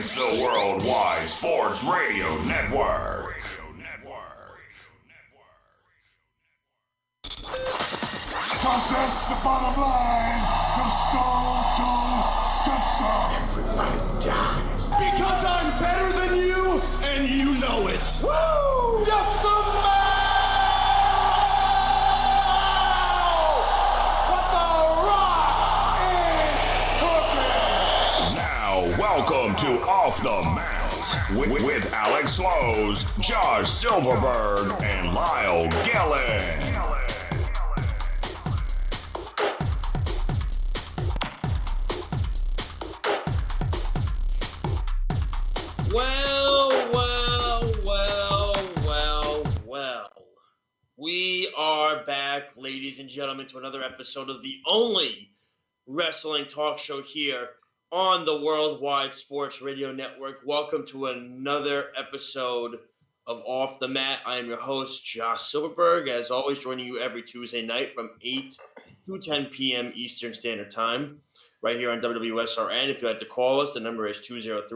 It's the Worldwide Sports Radio Network. That's the bottom line. The Stone Cold Sensor. Everybody dies. Because I'm better than you, and you know it. Woo! Yes, sir! Welcome to Off the Mat with Alex Lowe, Josh Silverberg, and Lyle Gillen. Well. We are back, ladies and gentlemen, to another episode of the only wrestling talk show here on the Worldwide Sports Radio Network. Welcome to another episode of Off the Mat. I am your host, Josh Silverberg, as always, joining you every Tuesday night from 8 to 10 p.m. Eastern Standard Time, right here on WSRN. If you'd like to call us, the number is 203-903-8271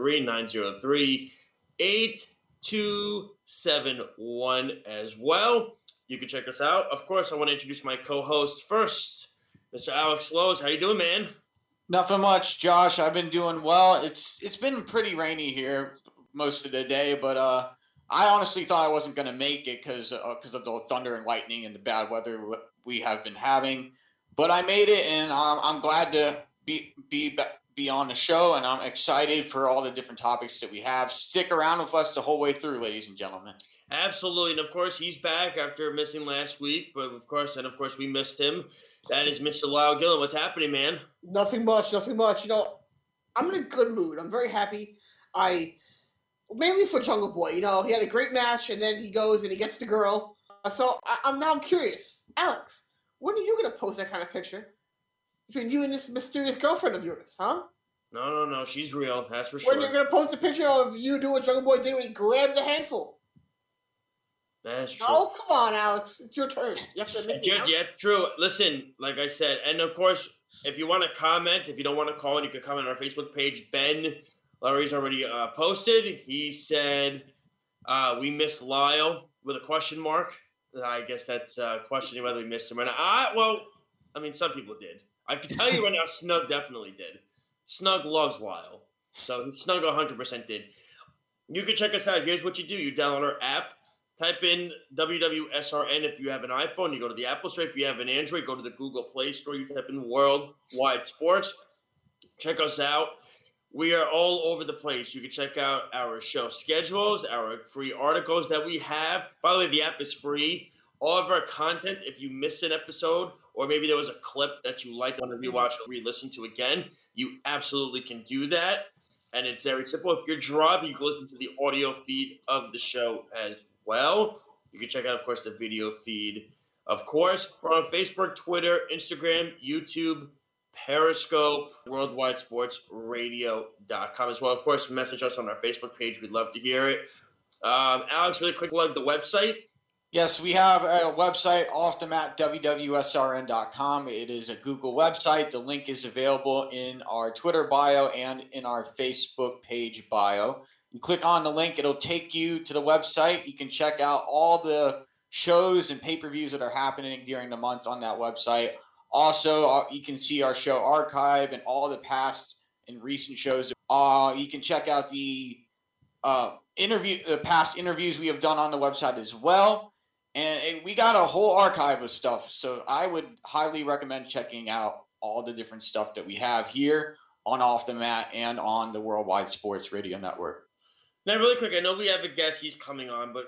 as well. You can check us out. Of course, I want to introduce my co-host first, Mr. Alex Lowe. How you doing, man? Nothing much, Josh. I've been doing well. It's been pretty rainy here most of the day, but I honestly thought I wasn't going to make it because of the thunder and lightning and the bad weather we have been having. But I made it, and I'm glad to be on the show, and I'm excited for all the different topics that we have. Stick around with us the whole way through, ladies and gentlemen. Absolutely, and of course, he's back after missing last week, but of course, we missed him. That is Mr. Lyle Gillen. What's happening, man? Nothing much. You know, I'm in a good mood. I'm very happy. Mainly for Jungle Boy. You know, he had a great match, and then he goes and he gets the girl. So I'm curious. Alex, when are you going to post that kind of picture between you and this mysterious girlfriend of yours, huh? No. She's real. That's for sure. When are you going to post a picture of you doing what Jungle Boy did when he grabbed the handful? That's true. Oh, come on, Alex. It's your turn. You have to admit it. Yeah, it's true. Listen, like I said, and of course, if you want to comment, if you don't want to call in, you can comment on our Facebook page. Ben Larry's already posted. He said, we missed Lyle with a question mark. I guess that's questioning whether we missed him or not. Some people did. I can tell you right now, Snug definitely did. Snug loves Lyle. So Snug 100% did. You can check us out. Here's what you do. You download our app. Type in WWSRN if you have an iPhone. You go to the Apple Store. If you have an Android, go to the Google Play Store. You type in Worldwide Sports. Check us out. We are all over the place. You can check out our show schedules, our free articles that we have. By the way, the app is free. All of our content, if you missed an episode or maybe there was a clip that you liked, want to rewatch or re-listen to again, you absolutely can do that. And it's very simple. If you're driving, you can listen to the audio feed of the show as well. You can check out, of course, the video feed. Of course, we're on Facebook, Twitter, Instagram, YouTube, Periscope, worldwidesportsradio.com as well. Of course, message us on our Facebook page. We'd love to hear it. Alex, really quick plug the website. Yes, we have a website, off the mat, WWSRN.com. It is a Google website. The link is available in our Twitter bio and in our Facebook page bio. You click on the link, it'll take you to the website. You can check out all the shows and pay-per-views that are happening during the month on that website. Also, you can see our show archive and all the past and recent shows. You can check out the past interviews we have done on the website as well. And we got a whole archive of stuff. So I would highly recommend checking out all the different stuff that we have here on Off the Mat and on the Worldwide Sports Radio Network. Now, really quick, I know we have a guest. He's coming on, but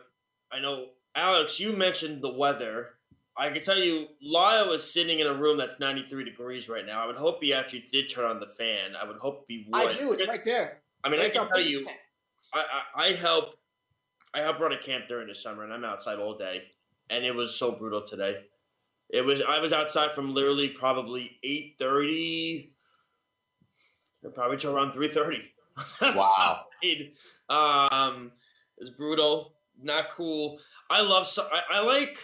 I know, Alex, you mentioned the weather. I can tell you, Lyle is sitting in a room that's 93 degrees right now. I would hope he actually did turn on the fan. I would hope he would. I do. It's right there. I mean, I can tell you, I help run a camp during the summer, and I'm outside all day, and it was so brutal today. I was outside from literally probably 8:30, probably till around 3:30. Wow. It's brutal, not cool. I love. So I like.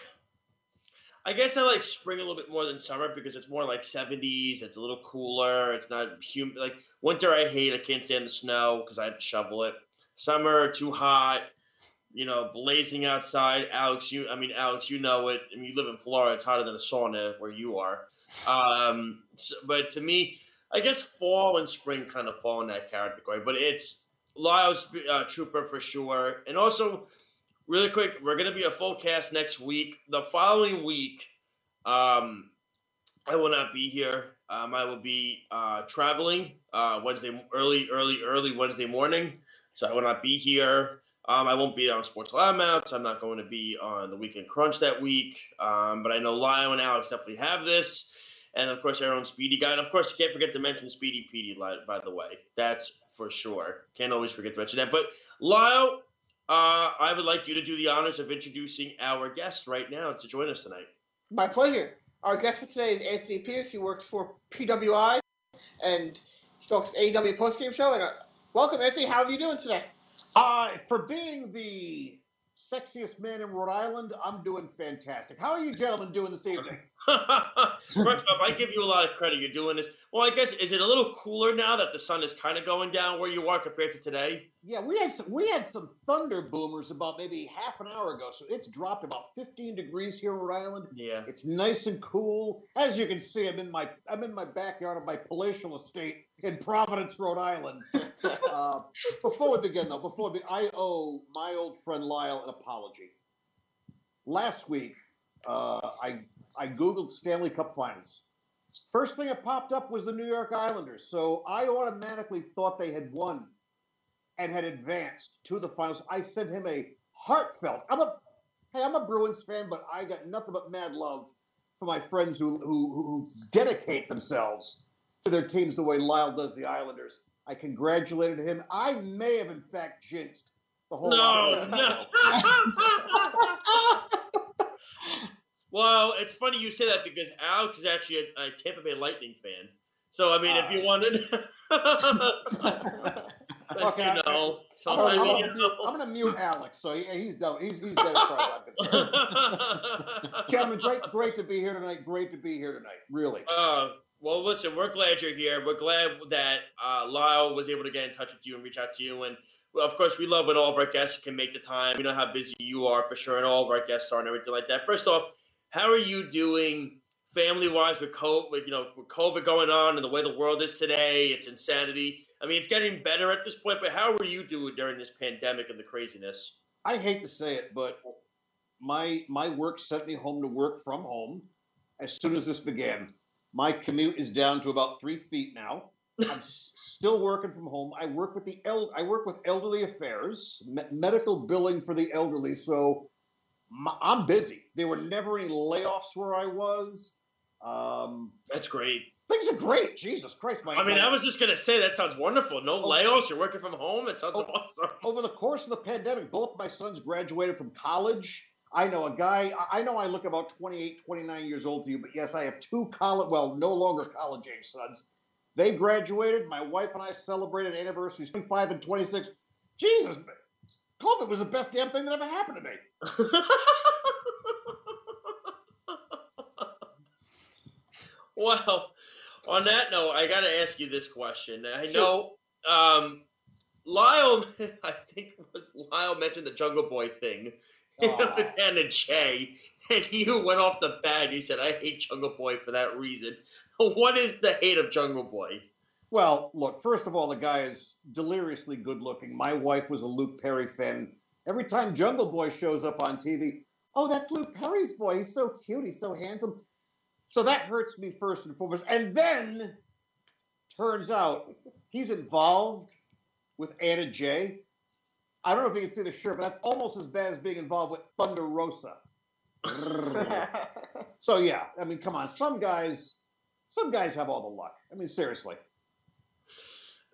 I guess I like spring a little bit more than summer because it's more like 70s. It's a little cooler. It's not humid. Like winter, I hate. I can't stand the snow because I have to shovel it. Summer, too hot. You know, blazing outside. Alex, you know it. I mean, you live in Florida. It's hotter than a sauna where you are. But to me, I guess fall and spring kind of fall in that category. But it's Lyle's Trooper for sure. And also, really quick, we're going to be a full cast next week. The following week, I will not be here. I will be traveling early Wednesday morning. So I will not be here. I won't be on Sports Live Mount, so I'm not going to be on the Weekend Crunch that week. But I know Lyle and Alex definitely have this. And, of course, our own Speedy guy. And, of course, you can't forget to mention Speedy Petey, by the way. That's for sure. Can't always forget to mention that. But, Lyle, I would like you to do the honors of introducing our guest right now to join us tonight. My pleasure. Our guest for today is Anthony Pierce. He works for PWI, and he talks AEW postgame show. And welcome, Anthony. How are you doing today? For being the sexiest man in Rhode Island, I'm doing fantastic. How are you gentlemen doing this evening? First off, I give you a lot of credit. You're doing this. Well, I guess, is it a little cooler now that the sun is kind of going down where you are compared to today? Yeah, we had some thunder boomers about maybe half an hour ago, so it's dropped about 15 degrees here in Rhode Island. Yeah. It's nice and cool. As you can see, I'm in my backyard of my palatial estate in Providence, Rhode Island. Before we begin, I owe my old friend Lyle an apology. Last week, I Googled Stanley Cup Finals. First thing that popped up was the New York Islanders. So I automatically thought they had won and had advanced to the finals. I sent him a heartfelt. I'm a Bruins fan, but I got nothing but mad love for my friends who dedicate themselves to their teams the way Lyle does the Islanders. I congratulated him. I may have in fact jinxed the whole lot. No. Well, it's funny you say that because Alex is actually a Tampa Bay Lightning fan. So, I mean, if you wanted, okay, I'm going to mute Alex. So he's done. He's dead as far as I'm concerned. Gentlemen, great to be here tonight. Really. Well, listen, we're glad you're here. We're glad that Lyle was able to get in touch with you and reach out to you. And well, of course, we love when all of our guests can make the time. We know how busy you are for sure, and all of our guests are, and everything like that. First off, how are you doing family-wise with COVID, with COVID going on and the way the world is today? It's insanity. I mean, it's getting better at this point, but how were you doing during this pandemic and the craziness? I hate to say it, but my work sent me home to work from home as soon as this began. My commute is down to about 3 feet now. I'm still working from home. I work with elderly affairs, medical billing for the elderly, so I'm busy. There were never any layoffs where I was. That's great. Things are great. Jesus Christ. I was just going to say that sounds wonderful. No layoffs. You're working from home. It sounds awesome. Over the course of the pandemic, both my sons graduated from college. I know a guy. I know I look about 28, 29 years old to you, but yes, I have no longer college-age sons. They graduated. My wife and I celebrated anniversaries 25 and 26. Jesus, man. COVID was the best damn thing that ever happened to me. Well, on that note, I got to ask you this question. I know Lyle mentioned the Jungle Boy thing with Anna Jay, and you went off the bat and you said, I hate Jungle Boy for that reason. What is the hate of Jungle Boy? Well, look, first of all, the guy is deliriously good-looking. My wife was a Luke Perry fan. Every time Jungle Boy shows up on TV, oh, that's Luke Perry's boy. He's so cute. He's so handsome. So that hurts me first and foremost. And then, turns out, he's involved with Anna Jay. I don't know if you can see the shirt, but that's almost as bad as being involved with Thunder Rosa. So, yeah, I mean, come on. Some guys have all the luck. I mean, seriously.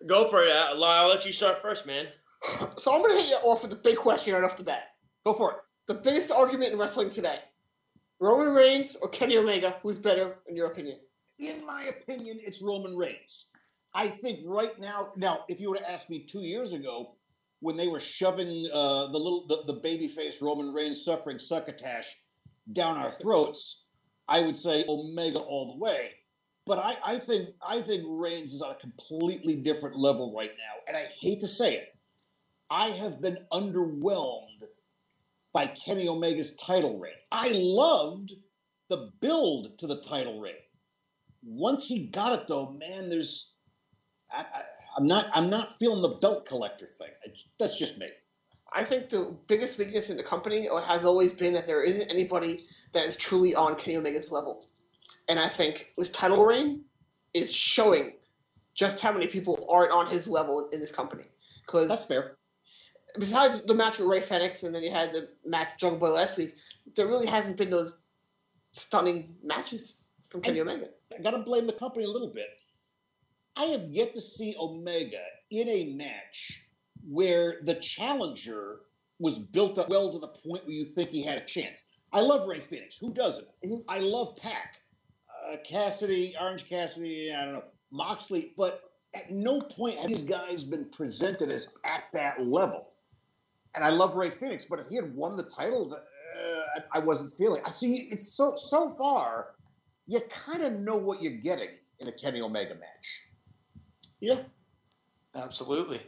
Go for it, Lyle. I'll let you start first, man. So I'm going to hit you off with the big question right off the bat. Go for it. The biggest argument in wrestling today, Roman Reigns or Kenny Omega, who's better in your opinion? In my opinion, it's Roman Reigns. I think right now, if you were to ask me 2 years ago when they were shoving the babyface Roman Reigns suffering succotash down our throats, I would say Omega all the way. But I think Reigns is on a completely different level right now. And I hate to say it, I have been underwhelmed by Kenny Omega's title reign. I loved the build to the title reign. Once he got it, though, man, there's I'm not feeling the belt collector thing. That's just me. I think the biggest weakness in the company has always been that there isn't anybody that is truly on Kenny Omega's level. And I think this title reign is showing just how many people aren't on his level in this company. That's fair. Besides the match with Rey Fénix, and then you had the match Jungle Boy last week, there really hasn't been those stunning matches from Kenny Omega. I got to blame the company a little bit. I have yet to see Omega in a match where the challenger was built up well to the point where you think he had a chance. I love Rey Fénix. Who doesn't? Mm-hmm. I love Pac. Orange Cassidy, I don't know, Moxley. But at no point have these guys been presented as at that level. And I love Rey Fénix, but if he had won the title, I wasn't feeling. I see it's so far, you kind of know what you're getting in a Kenny Omega match. Yeah, absolutely.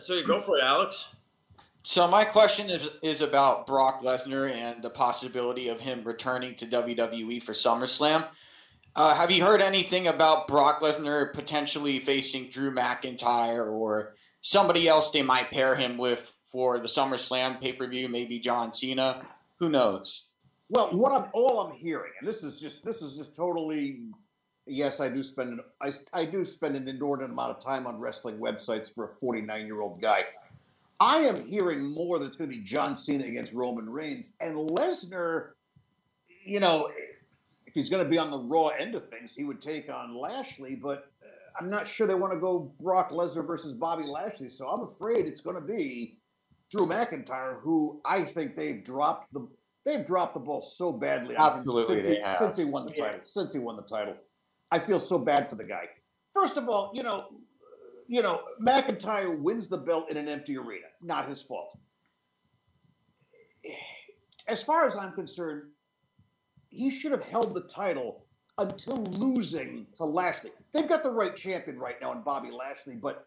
So you go for it, Alex. So my question is about Brock Lesnar and the possibility of him returning to WWE for SummerSlam. Have you heard anything about Brock Lesnar potentially facing Drew McIntyre or somebody else they might pair him with for the SummerSlam pay-per-view, maybe John Cena? Who knows? Well, all I'm hearing, and this is just totally, yes, I do spend an inordinate amount of time on wrestling websites for a 49-year-old guy. I am hearing more that it's going to be John Cena against Roman Reigns, and Lesnar, you know, if he's going to be on the Raw end of things, he would take on Lashley, but I'm not sure they want to go Brock Lesnar versus Bobby Lashley, so I'm afraid it's going to be Drew McIntyre, who I think they've dropped the ball so badly. Absolutely, since he won the title. Yeah. Since he won the title, I feel so bad for the guy. First of all, you know, McIntyre wins the belt in an empty arena. Not his fault. As far as I'm concerned, he should have held the title until losing to Lashley. They've got the right champion right now in Bobby Lashley, but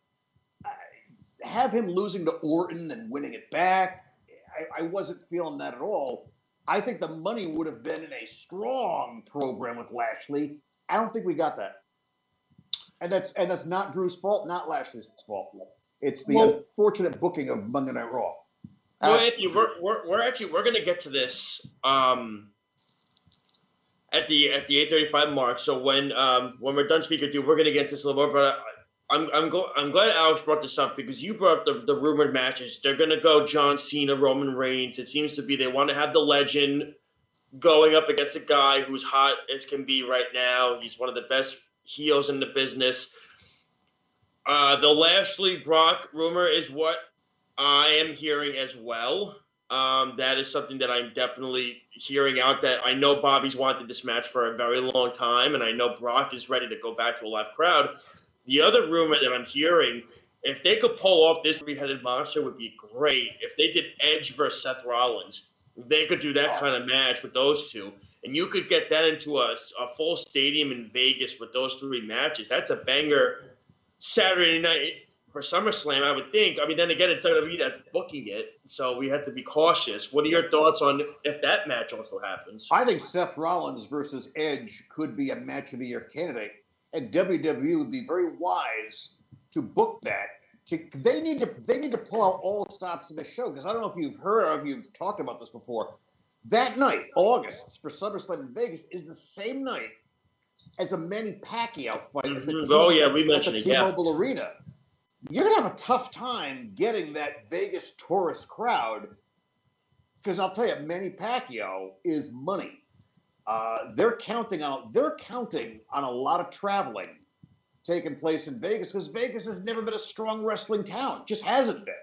have him losing to Orton and winning it back, I wasn't feeling that at all. I think the money would have been in a strong program with Lashley. I don't think we got that. And that's not Drew's fault, not Lashley's fault. It's the unfortunate booking of Monday Night Raw. Well, Anthony, we're going to get to this. At the 8:35 mark. So when we're done speaking to you, we're gonna get this a little more. But I'm glad Alex brought this up because you brought up the rumored matches. They're gonna go John Cena, Roman Reigns. It seems to be they want to have the legend going up against a guy who's hot as can be right now. He's one of the best heels in the business. The Lashley Brock rumor is what I am hearing as well. That is something that I'm definitely hearing out that I know Bobby's wanted this match for a very long time, and I know Brock is ready to go back to a live crowd. The other rumor that I'm hearing, if they could pull off this three-headed monster, would be great. If they did Edge versus Seth Rollins, they could do that kind of match with those two, and you could get that into a full stadium in Vegas with those three matches. That's a banger Saturday night for SummerSlam, I would think. I mean, then again, it's going to be that's booking it, so we have to be cautious. What are your thoughts on if that match also happens? I think Seth Rollins versus Edge could be a match of the year candidate, and WWE would be very wise to book that. They need to pull out all stops to the show, because I don't know if you've heard or if you've talked about this before. That night, August, for SummerSlam in Vegas, is the same night as a Manny Pacquiao fight at the T-Mobile Arena. You're going to have a tough time getting that Vegas tourist crowd because I'll tell you, Manny Pacquiao is money. They're counting on a lot of traveling taking place in Vegas because Vegas has never been a strong wrestling town. Just hasn't been.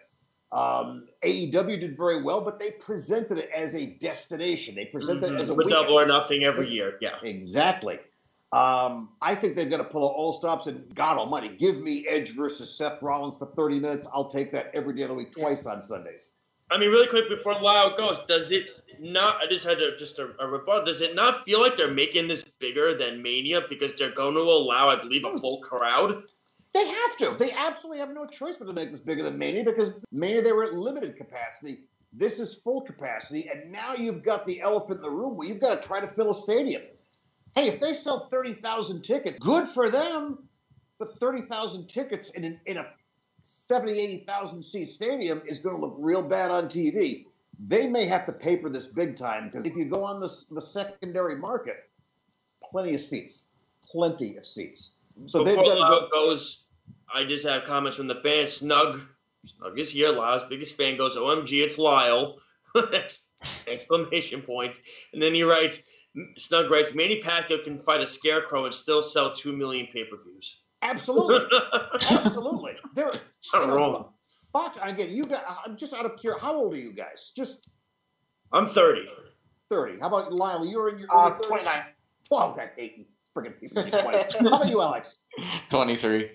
AEW did very well, but they presented it as a destination. They presented it as a weekend. Double or nothing every year. Yeah, exactly. I think they've got to pull out all stops, and God almighty, give me Edge versus Seth Rollins for 30 minutes. I'll take that every day of the week, twice on Sundays. I mean, really quick before Lyle goes, does it not, I just had to, just a rebuttal. Does it not feel like they're making this bigger than Mania because they're going to allow, I believe, a full crowd? They have to. They absolutely have no choice but to make this bigger than Mania, because Mania, they were at limited capacity. This is full capacity, and now you've got the elephant in the room where you've got to try to fill a stadium. Hey, if they sell 30,000 tickets, good for them, but 30,000 tickets in a 70,000, 80,000 seat stadium is going to look real bad on TV. They may have to paper this big time, because if you go on the secondary market, plenty of seats. Plenty of seats. So before Lyle goes, I just have comments from the fans. Snug is here. Lyle's biggest fan goes, OMG, it's Lyle. Exclamation point. And then he writes, Snug writes, Manny Pacquiao can fight a scarecrow and still sell 2 million pay-per-views. Absolutely. Absolutely. They're not wrong. But again, you guys, I'm just out of curiosity. How old are you guys? I'm 30. 30. How about Lyle? You're in your 30s? 29. 12. I hate you. Freaking people. How about you, Alex? 23.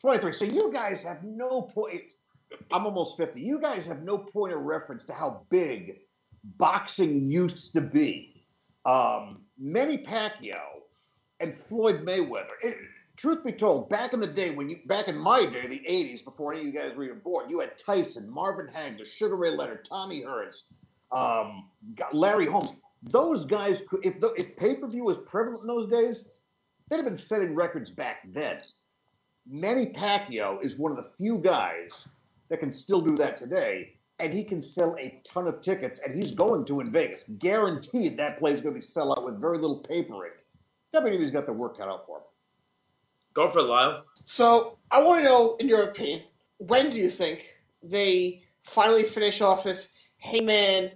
23. So you guys have no point. I'm almost 50. You guys have no point of reference to how big boxing used to be. Manny Pacquiao and Floyd Mayweather. Truth be told, back in the day, back in my day, the 80s, before any of you guys were even born, you had Tyson, Marvin Hagler, Sugar Ray Leonard, Tommy Hearns, Larry Holmes. Those guys, if pay-per-view was prevalent in those days, they'd have been setting records back then. Manny Pacquiao is one of the few guys that can still do that today, and he can sell a ton of tickets, and he's going to in Vegas. Guaranteed that play's going to be sell out with very little papering. WWE's got the work cut out for him. Go for it, Lyle. So, I want to know, in your opinion, when do you think they finally finish off this Hangman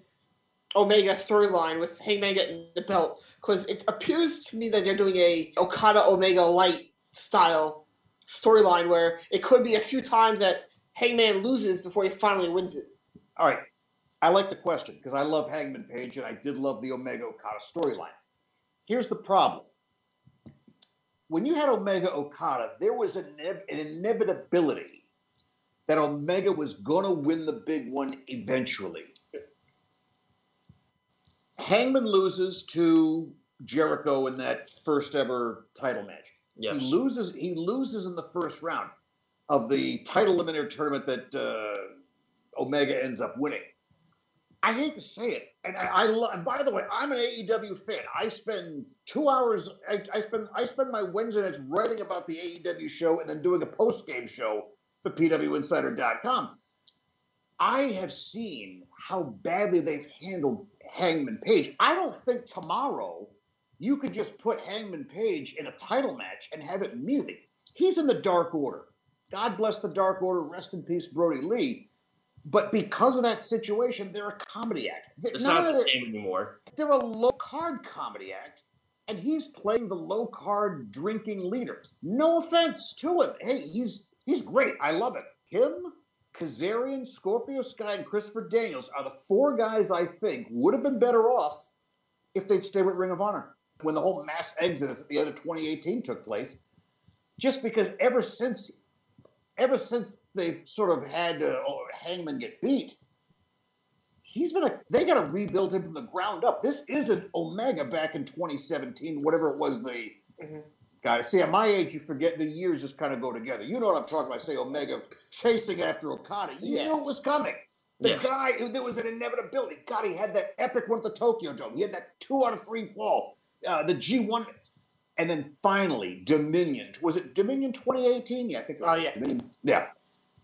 Omega storyline with Hangman getting the belt? Because it appears to me that they're doing a Okada Omega light style storyline where it could be a few times that Hangman loses before he finally wins it. All right. I like the question because I love Hangman Page and I did love the Omega Okada storyline. Here's the problem. When you had Omega Okada, there was an inevitability that Omega was going to win the big one eventually. Hangman loses to Jericho in that first ever title match. Yes. He loses in the first round of the title eliminator tournament that Omega ends up winning. I hate to say it, and I love. And by the way, I'm an AEW fan. I spend 2 hours. I spend my Wednesday nights writing about the AEW show and then doing a post game show for PWInsider.com. I have seen how badly they've handled Hangman Page. I don't think tomorrow you could just put Hangman Page in a title match and have it immediately. He's in the Dark Order. God bless the Dark Order. Rest in peace, Brody Lee. But because of that situation, they're a comedy act. It's not the same anymore. They're a low-card comedy act, and he's playing the low-card drinking leader. No offense to him. Hey, he's great. I love it. Him, Kazarian, Scorpio Sky, and Christopher Daniels are the four guys I think would have been better off if they'd stayed with Ring of Honor when the whole mass exodus at the end of 2018 took place. Just because ever since they've sort of had Hangman get beat, they got to rebuild him from the ground up. This isn't Omega back in 2017, whatever it was. Guys, see, at my age, you forget the years just kind of go together. You know what I'm talking about? I say Omega chasing after Okada. You knew it was coming. The guy, there was an inevitability. God, he had that epic one at the Tokyo Dome. He had that 2 out of 3 fall. The G1. And then finally, Dominion. Was it Dominion 2018? Yeah, I think it was. Oh, yeah. Dominion. Yeah.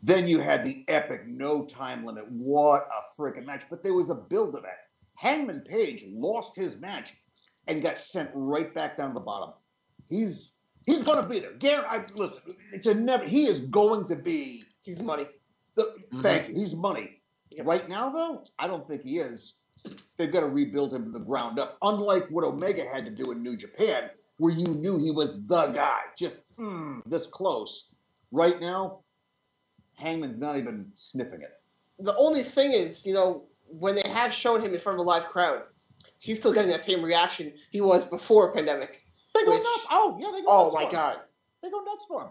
Then you had the epic no time limit. What a freaking match. But there was a build to that. Hangman Page lost his match and got sent right back down to the bottom. He's going to be there. Listen, he is going to be. He's money. Thank you. He's money. Yep. Right now, though, I don't think he is. They've got to rebuild him from the ground up, unlike what Omega had to do in New Japan, where you knew he was the guy, just this close. Right now, Hangman's not even sniffing it. The only thing is, when they have shown him in front of a live crowd, he's still getting that same reaction he was before pandemic. They go nuts. Oh, yeah, they go nuts for him. God. They go nuts for him.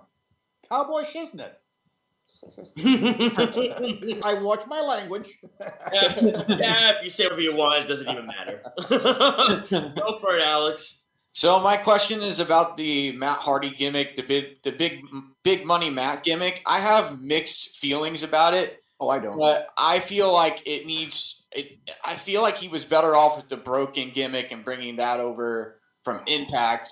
Cowboy Shiznit. I watch my language. If you say whatever you want, it doesn't even matter. Go for it, Alex. So my question is about the Matt Hardy gimmick, the big money Matt gimmick. I have mixed feelings about it. Oh, I don't. But I feel like it needs. I feel like he was better off with the broken gimmick and bringing that over from Impact,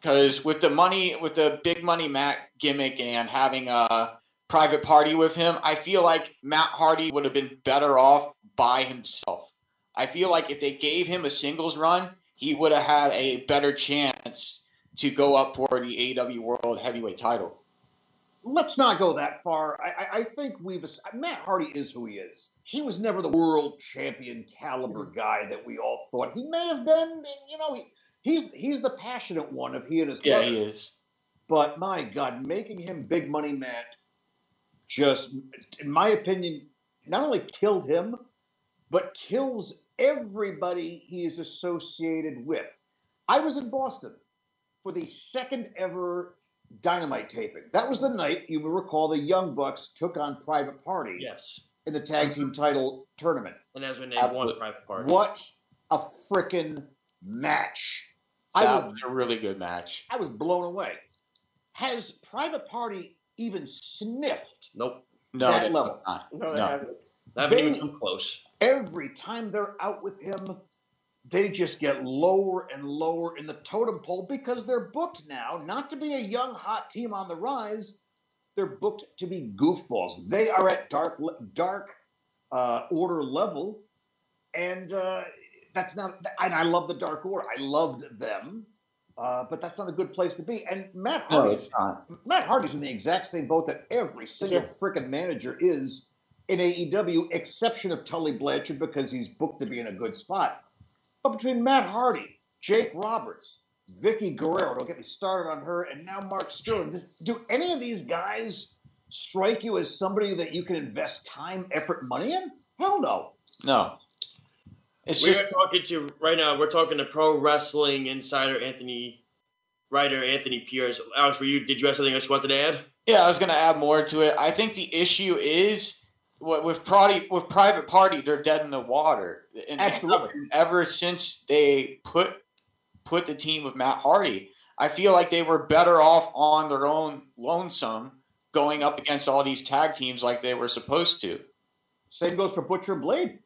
because with the big money Matt gimmick and having a Private Party with him, I feel like Matt Hardy would have been better off by himself. I feel like if they gave him a singles run, he would have had a better chance to go up for the AEW World Heavyweight title. Let's not go that far. I think Matt Hardy is who he is. He was never the world champion caliber guy that we all thought. He may have been, you know, he's the passionate one if he and his brother. Yeah, he is. But my God, making him big money Matt just, in my opinion, not only killed him, but kills everybody he is associated with. I was in Boston for the second ever Dynamite taping. That was the night, you will recall, the Young Bucks took on Private Party. Yes. In the tag team title tournament. And that's when they won Private Party. What a freaking match. That was a really good match. I was blown away. Has Private Party even sniffed that level? No, they haven't. They haven't even come close. Every time they're out with him, they just get lower and lower in the totem pole because they're booked now not to be a young, hot team on the rise. They're booked to be goofballs. They are at dark order level, and that's not – and I love the Dark Order. I loved them, but that's not a good place to be. And Matt Hardy's in the exact same boat that every single freaking manager is in AEW, exception of Tully Blanchard because he's booked to be in a good spot. But between Matt Hardy, Jake Roberts, Vicky Guerrero, don't get me started on her, and now Mark Sterling, do any of these guys strike you as somebody that you can invest time, effort, money in? Hell no. No. We're talking to Pro Wrestling Insider Anthony Pierce. Alex, did you have something else you wanted to add? Yeah, I was going to add more to it. I think the issue is, with Private Party, they're dead in the water. And absolutely. Ever since they put the team with Matt Hardy, I feel like they were better off on their own lonesome going up against all these tag teams like they were supposed to. Same goes for Butcher and Blade.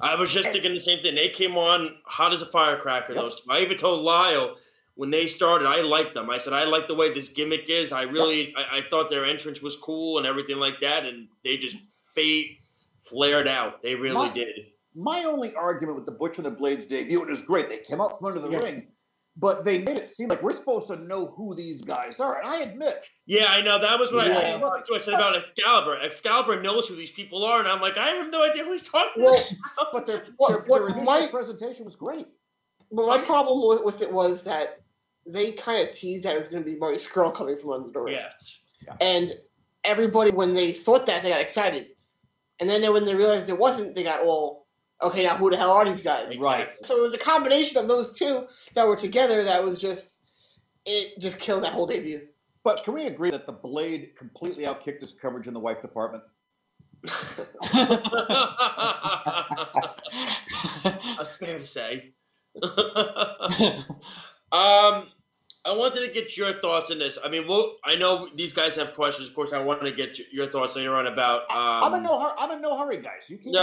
I was just thinking the same thing. They came on hot as a firecracker. Yep. Those two. I even told Lyle when they started, I liked them. I said, I like the way this gimmick is. I thought their entrance was cool and everything like that, and they just – fate flared out. They really did. My only argument with the Butcher and the Blade's debut, it was great. They came out from under the ring, but they made it seem like we're supposed to know who these guys are. And I admit. Yeah, I know. That was what I said about Excalibur. Excalibur knows who these people are, and I'm like, I have no idea who he's talking about. But their presentation was great. But my problem with it was that they kind of teased that it was going to be Marty Scurll coming from under the ring. Yes. Yeah. And everybody, when they thought that, they got excited. And then when they realized it wasn't, they got all, okay, now who the hell are these guys? Right. So it was a combination of those two that were together that was just killed that whole debut. But can we agree that the Blade completely outkicked his coverage in the wife department? That's fair to say. I wanted to get your thoughts on this. I mean, I know these guys have questions. Of course, I want to get your thoughts later on about. I'm in no hurry. I'm in no hurry, guys. You keep. No,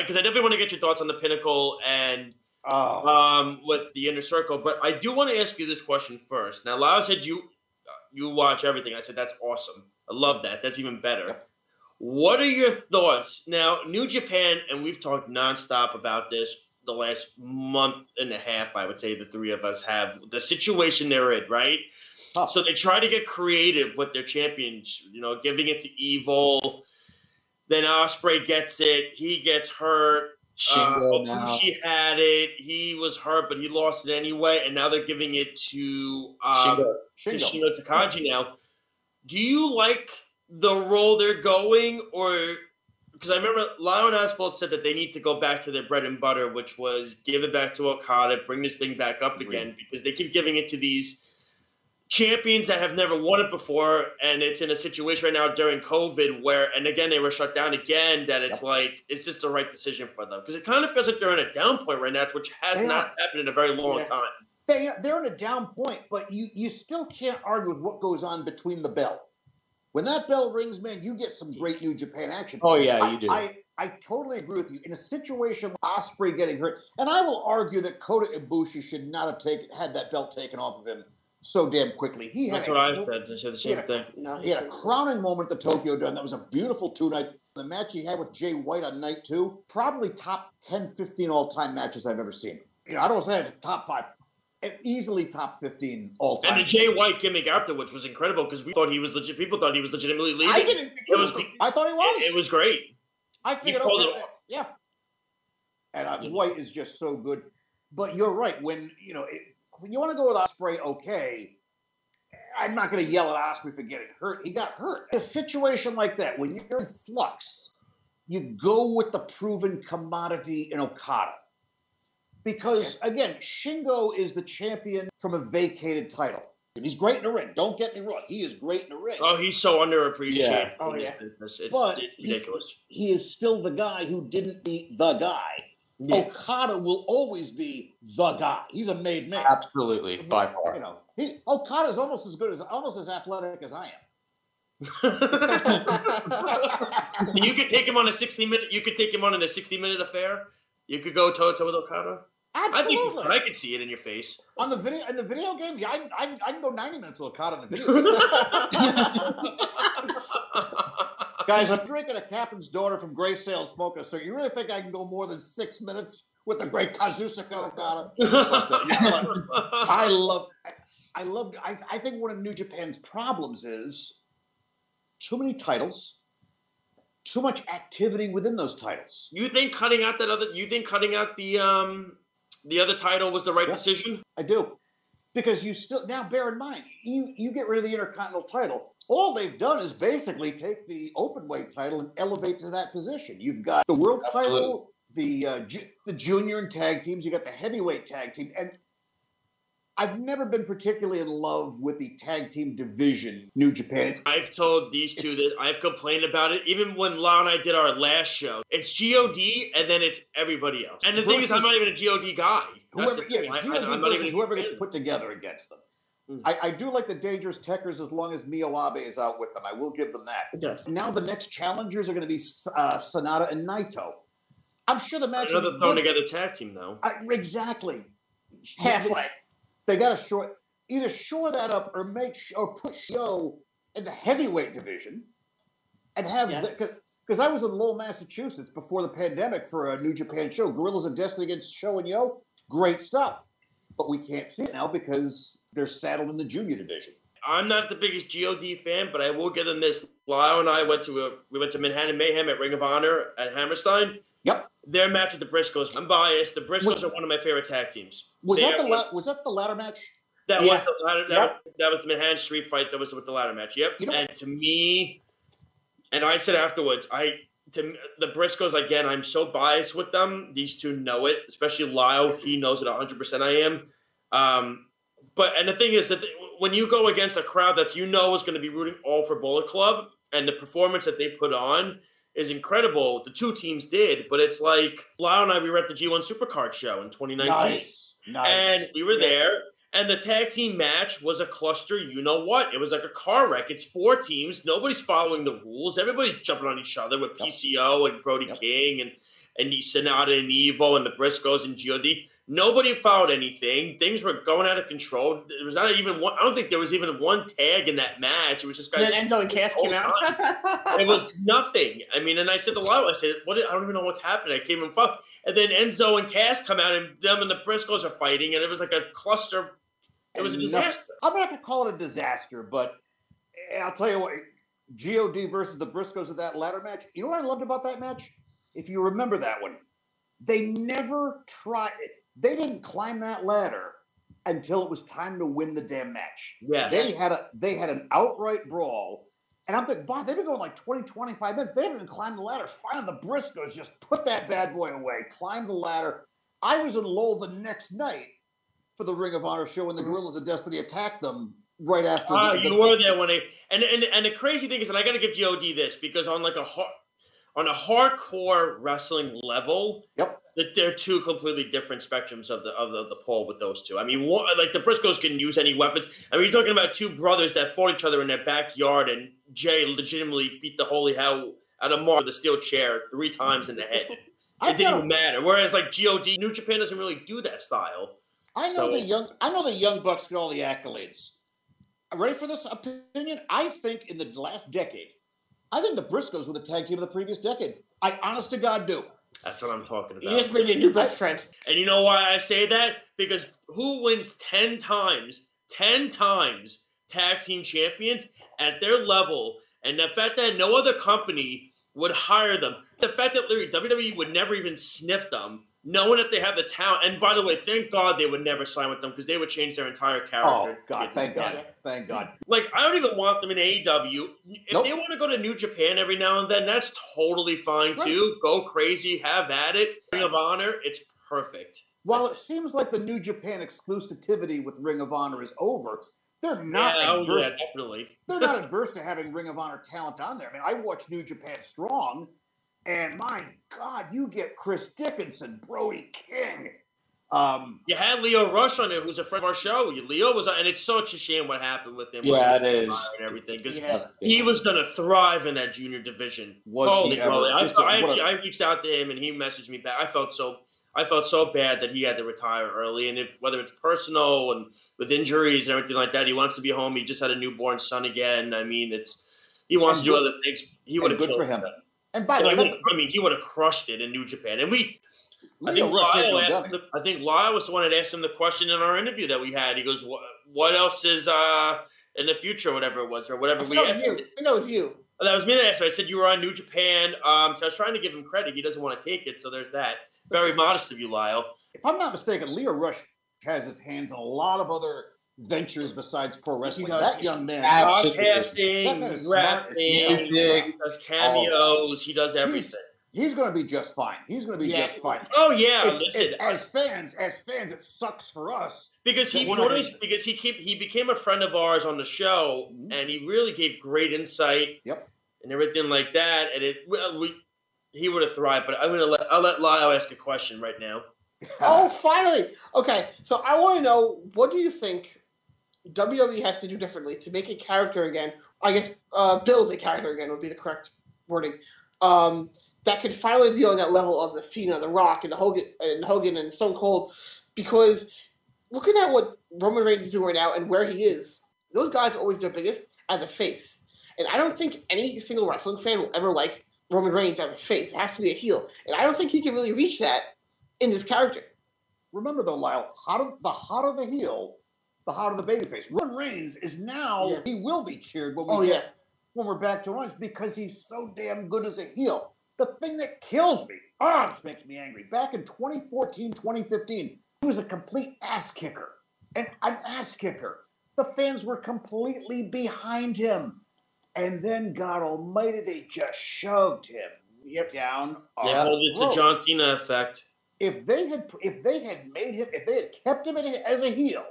because I definitely want to get your thoughts on the Pinnacle and with the Inner Circle. But I do want to ask you this question first. Now, Lyle said you watch everything. I said that's awesome. I love that. That's even better. What are your thoughts now? New Japan, and we've talked nonstop about this the last month and a half, I would say the three of us have, the situation they're in, right? Oh. So they try to get creative with their champions, you know, giving it to Evil. Then Ospreay gets it. He gets hurt. She had it. He was hurt, but he lost it anyway. And now they're giving it to Shingo Takagi now. Do you like the role they're going, or... Because I remember Lyle and Alex both said that they need to go back to their bread and butter, which was give it back to Okada, bring this thing back up again, because they keep giving it to these champions that have never won it before, and it's in a situation right now during COVID where, and again, they were shut down again, that it's like, is this the right decision for them? Because it kind of feels like they're in a down point right now, which has not happened in a very long time. They're in a down point, but you still can't argue with what goes on between the bell. When that bell rings, man, you get some great New Japan action. Oh, yeah, you do. I totally agree with you. In a situation with Ospreay getting hurt, and I will argue that Kota Ibushi should not have had that belt taken off of him so damn quickly. That's what I said. He had a crowning moment at the Tokyo Dome. That was a beautiful two nights. The match he had with Jay White on night two, probably top 10, 15 all-time matches I've ever seen. I don't say top five. Easily top 15 all time. And the Jay White gimmick afterwards was incredible because we thought he was legit. People thought he was legitimately leaving. I didn't think I thought he was. It was great. I figured yeah. And White is just so good. But you're right. When when you want to go with Ospreay, okay. I'm not going to yell at Ospreay for getting hurt. He got hurt. In a situation like that, when you're in flux, you go with the proven commodity in Okada. Because, again, Shingo is the champion from a vacated title. And he's great in the ring. Don't get me wrong. He is great in the ring. Oh, he's so underappreciated. Yeah. Oh, yeah. It's ridiculous. He is still the guy who didn't beat the guy. Yeah. Okada will always be the guy. He's a made man. Absolutely. By far. Okada is almost as athletic as I am. You could take him on a 60-minute. You could take him on in a 60-minute affair. You could go toe-to-toe with Okada? Absolutely. I could see it in your face. On the video, in the video game, yeah, I can go 90 minutes with Okada in the video game. Guys, I'm drinking a captain's daughter from Graysale Smoker, so you really think I can go more than 6 minutes with the great Kazuchika Okada? I think one of New Japan's problems is too many titles. Too much activity within those titles. You think cutting out the other title was the right decision? I do, because you still now bear in mind you get rid of the Intercontinental title. All they've done is basically take the openweight title and elevate to that position. You've got the world title, the junior and tag teams. You got the heavyweight tag team, and I've never been particularly in love with the tag team division, New Japan. I've told these two that I've complained about it, even when Lyle and I did our last show. It's GOD, and then it's everybody else. And the thing is, I'm not even a GOD guy. Whoever gets put together against them. Mm-hmm. I do like the Dangerous Techers as long as Miyawabe is out with them. I will give them that. Yes. Now the next challengers are going to be Sonata and Naito. I'm sure the match... Another thrown together tag team, though. Exactly. Halfway. They got to either shore that up or put Show in the heavyweight division and have because I was in Lowell, Massachusetts before the pandemic for a New Japan show, Guerrillas of Destiny against Show and Yo, great stuff, but we can't see it now because they're saddled in the junior division. I'm not the biggest GOD fan, but I will give them this. Lyle and I went to Manhattan Mayhem at Ring of Honor at Hammerstein. Yep. Their match with the Briscoes. I'm biased. The Briscoes are one of my favorite tag teams. Was that the ladder match? That was the ladder. That was the Manhattan Street fight. That was with the ladder match. Yep. And to me, and I said afterwards, the Briscoes again. I'm so biased with them. These two know it, especially Lyle. He knows it 100%. I am. And the thing is that when you go against a crowd that is going to be rooting all for Bullet Club, and the performance that they put on is incredible. The two teams did, but it's like Lyle and I, we were at the G1 Supercard show in 2019. Nice. And we were there, and the tag team match was a cluster, It was like a car wreck. It's four teams. Nobody's following the rules. Everybody's jumping on each other with PCO and Brody King and Sonata and Evo and the Briscoes and GOD. Nobody followed anything. Things were going out of control. There was not even one. I don't think there was even one tag in that match. It was just guys. And then Enzo and Cass came out. It was nothing. I mean, and I said to Lyle, I said, I don't even know what's happening. I came and fucked. And then Enzo and Cass come out, and them and the Briscoes are fighting, and it was like a cluster. It was a disaster. I'm not going to call it a disaster, but I'll tell you what, GOD versus the Briscoes at that ladder match. You know what I loved about that match? If you remember that one, they never tried it. They didn't climb that ladder until it was time to win the damn match. Yeah. They had an outright brawl. And I'm thinking, boy, they've been going like 20, 25 minutes. They haven't even climbed the ladder. Finally, the Briscoes just put that bad boy away, climbed the ladder. I was in Lowell the next night for the Ring of Honor show when the Guerrillas of Destiny attacked them right after. You were there when they and the crazy thing is, and I got to give GOD this, because on like a hardcore wrestling level, yep, that they're two completely different spectrums of the pole with those two. I mean, one, like the Briscoes can use any weapons. I mean, you're talking about two brothers that fought each other in their backyard, and Jay legitimately beat the holy hell out of Mark with a steel chair 3 times in the head. It didn't even matter. Whereas like GOD, New Japan doesn't really do that style. I know the young Bucks get all the accolades. Ready for this opinion? I think in the last decade, I think the Briscoes were the tag team of the previous decade. I honest to God do. That's what I'm talking about. You just made your new best friend. And you know why I say that? Because who wins 10 times tag team champions at their level, and the fact that no other company would hire them, the fact that WWE would never even sniff them, knowing that they have the talent. And by the way, thank God they would never sign with them, because they would change their entire character. Oh, God, thank God. Thank God. Like, I don't even want them in AEW. If they want to go to New Japan every now and then, that's totally fine, too. Go crazy. Have at it. Ring of Honor, it's perfect. While it seems like the New Japan exclusivity with Ring of Honor is over, they're not adverse. Yeah, definitely. They're not adverse to having Ring of Honor talent on there. I mean, I watch New Japan Strong, and my God, you get Chris Dickinson, Brody King. You had Leo Rush on there, who's a friend of our show. Leo was on, and it's such a shame what happened with him. Yeah, it is. And everything, because he was going to thrive in that junior division. I reached out to him, and he messaged me back. I felt so bad that he had to retire early, and if whether it's personal and with injuries and everything like that, he wants to be home. He just had a newborn son again. I mean, he wants to do other things. He would have good for him. That. And by the way, I mean, he would have crushed it in New Japan. And I think Lyle was the one that asked him the question in our interview that we had. He goes, "What else is in the future?" Whatever it was, or whatever we asked. I think that was you. That was me that asked. I said you were on New Japan. So I was trying to give him credit. He doesn't want to take it. So there's that. Very modest of you, Lyle. If I'm not mistaken, Leo Rush has his hands on a lot of other ventures besides pro wrestling. That young man, podcasting, rapping, he does cameos, he does everything. He's going to be just fine. He's going to be just fine. Oh yeah, as fans, it sucks for us because he became a friend of ours on the show, and he really gave great insight. Yep, and everything like that, and he would have thrived. But I'll let Lyle ask a question right now. Oh, finally. Okay, so I want to know, what do you think WWE has to do differently to make a character again? I guess build a character again would be the correct wording. That could finally be on that level of the Cena, the Rock, and the Hogan and Stone Cold. Because looking at what Roman Reigns is doing right now and where he is, those guys are always their biggest as a face. And I don't think any single wrestling fan will ever like Roman Reigns as a face. It has to be a heel. And I don't think he can really reach that in this character. Remember though, Lyle, the hotter the heel, the hotter the babyface. Roman Reigns is now, he will be cheered when we're back to runs, because he's so damn good as a heel. The thing that kills me, it makes me angry. Back in 2014, 2015, he was a complete ass kicker. The fans were completely behind him. And then, God almighty, they just shoved him down. They hold it to John Cena effect. If they had kept him as a heel,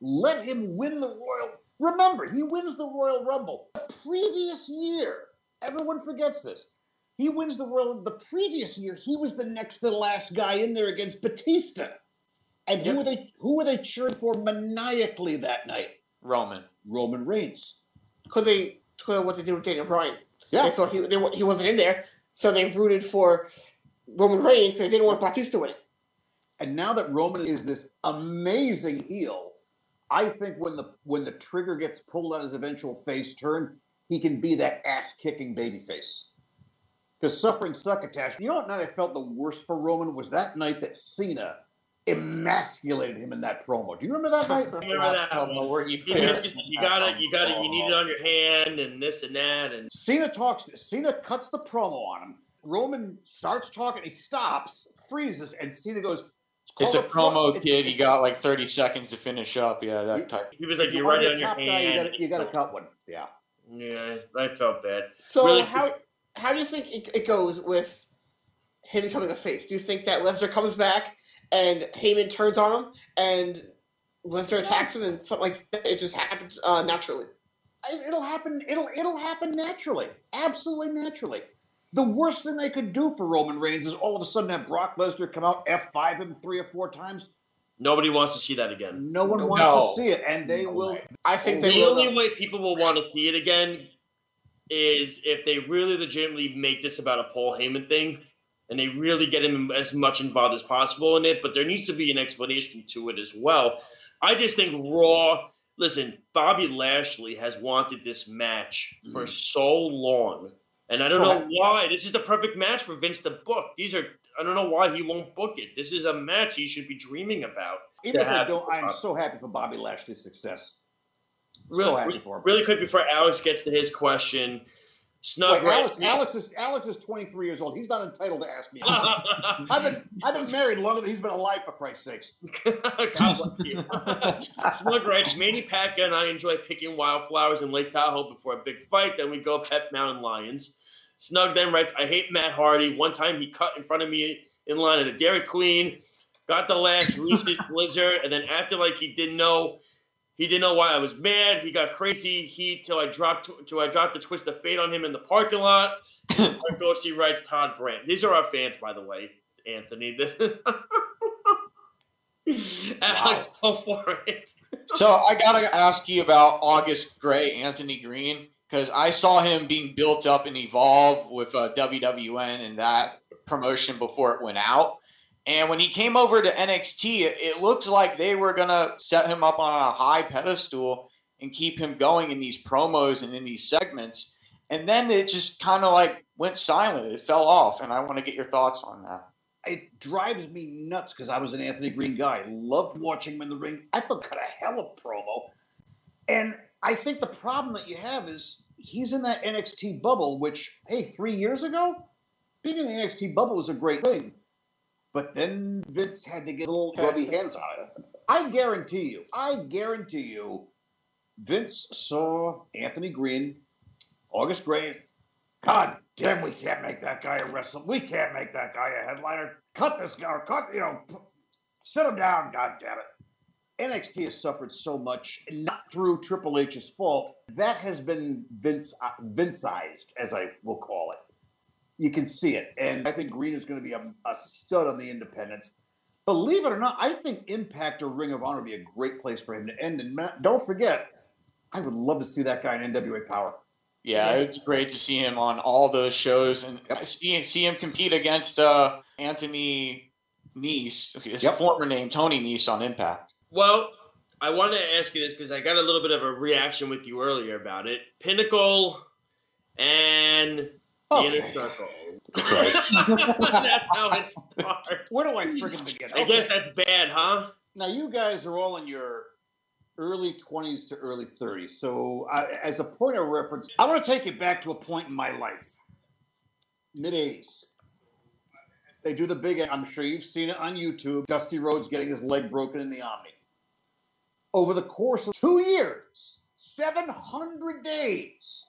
let him win the Royal. Remember, he wins the Royal Rumble. The previous year, everyone forgets this. He wins the Royal. The previous year, he was the next to last guy in there against Batista. And who were they cheering for maniacally that night? Roman Reigns. Because what they did with Daniel Bryan. Yeah. They thought he wasn't in there, so they rooted for Roman Reigns, so they didn't want Batista to win it. And now that Roman is this amazing heel, I think when the trigger gets pulled on his eventual face turn, he can be that ass-kicking babyface. Because suffering succotash, you know what night I felt the worst for Roman was that night that Cena emasculated him in that promo. Do you remember that night? You need it on your hand and this and that. And Cena cuts the promo on him. Roman starts talking, he stops, freezes, and Cena goes, "It's a promo, kid. You got like 30 seconds to finish up." Yeah, that type. He was like, "You're right on your hand. You got to cut one." Yeah. Yeah, I felt that. So really, how do you think it goes with him becoming a face? Do you think that Lesnar comes back and Heyman turns on him and Lesnar attacks him and something like that. It just happens naturally. It'll happen naturally. Absolutely naturally. The worst thing they could do for Roman Reigns is all of a sudden have Brock Lesnar come out, F5 him 3 or 4 times. Nobody wants to see that again. No one wants to see it, and they will. I think the only way people will want to see it again is if they really legitimately make this about a Paul Heyman thing, and they really get him as much involved as possible in it. But there needs to be an explanation to it as well. I just think Raw. Listen, Bobby Lashley has wanted this match for so long, and I don't know why. This is the perfect match for Vince to book. I don't know why he won't book it. This is a match he should be dreaming about. Even if I don't, I'm so happy for Bobby Lashley's success. So happy for him. Really quick before Alex gets to his question. Alex is 23 years old. He's not entitled to ask me. I've been married longer than he's been alive, for Christ's sakes. God bless you. Snug Ranch, Manny Pacquiao and I enjoy picking wildflowers in Lake Tahoe before a big fight. Then we go pet mountain lions. Snug then writes, I hate Matt Hardy. One time he cut in front of me in line at a Dairy Queen, got the last Reese's Blizzard, and then acted like he didn't know why I was mad. He got crazy heat till I dropped the twist of fate on him in the parking lot. Argosi writes, Todd Brandt. These are our fans, by the way, Anthony. Alex, go for it. So I gotta ask you about August Gray, Anthony Green. Because I saw him being built up in Evolve with WWN and that promotion before it went out. And when he came over to NXT, it looked like they were going to set him up on a high pedestal and keep him going in these promos and in these segments. And then it just kind of like went silent. It fell off. And I want to get your thoughts on that. It drives me nuts because I was an Anthony Green guy. I loved watching him in the ring. I thought, got a hell of a promo. And I think the problem that you have is he's in that NXT bubble, which, hey, 3 years ago, being in the NXT bubble was a great thing. But then Vince had to get a little rubby hands on it. I guarantee you, Vince saw Anthony Green, August Gray. God damn, we can't make that guy a wrestler. We can't make that guy a headliner. Cut this guy. Sit him down. God damn it. NXT has suffered so much, not through Triple H's fault. That has been Vinceized, as I will call it. You can see it. And I think Green is going to be a stud on the independents. Believe it or not, I think Impact or Ring of Honor would be a great place for him to end. And don't forget, I would love to see that guy in NWA Power. Yeah, it would be great to see him on all those shows. And see him compete against Anthony Nese, his former name, Tony Nese, on Impact. Well, I wanted to ask you this because I got a little bit of a reaction with you earlier about it. Pinnacle and the Inner Circle. That's how it starts. Where do I freaking begin? I guess that's bad, huh? Now, you guys are all in your early 20s to early 30s. So as a point of reference, I want to take you back to a point in my life. Mid-'80s. They do the big, I'm sure you've seen it on YouTube, Dusty Rhodes getting his leg broken in the Omni. Over the course of 2 years, 700 days,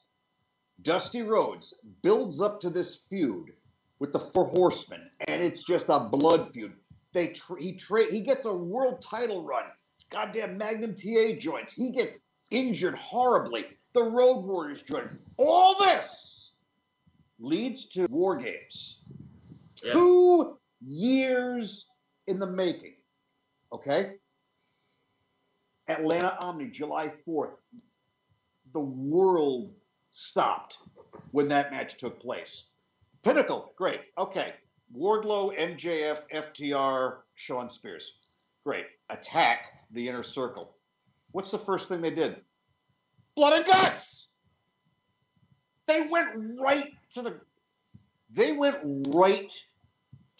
Dusty Rhodes builds up to this feud with the Four Horsemen, and it's just a blood feud. He gets a world title run. Goddamn Magnum TA joins. He gets injured horribly. The Road Warriors join. All this leads to War Games. Yeah. 2 years in the making, okay? Atlanta Omni, July 4th. The world stopped when that match took place. Pinnacle, great. Okay. Wardlow, MJF, FTR, Shawn Spears. Great. Attack the Inner Circle. What's the first thing they did? Blood and Guts! They went right to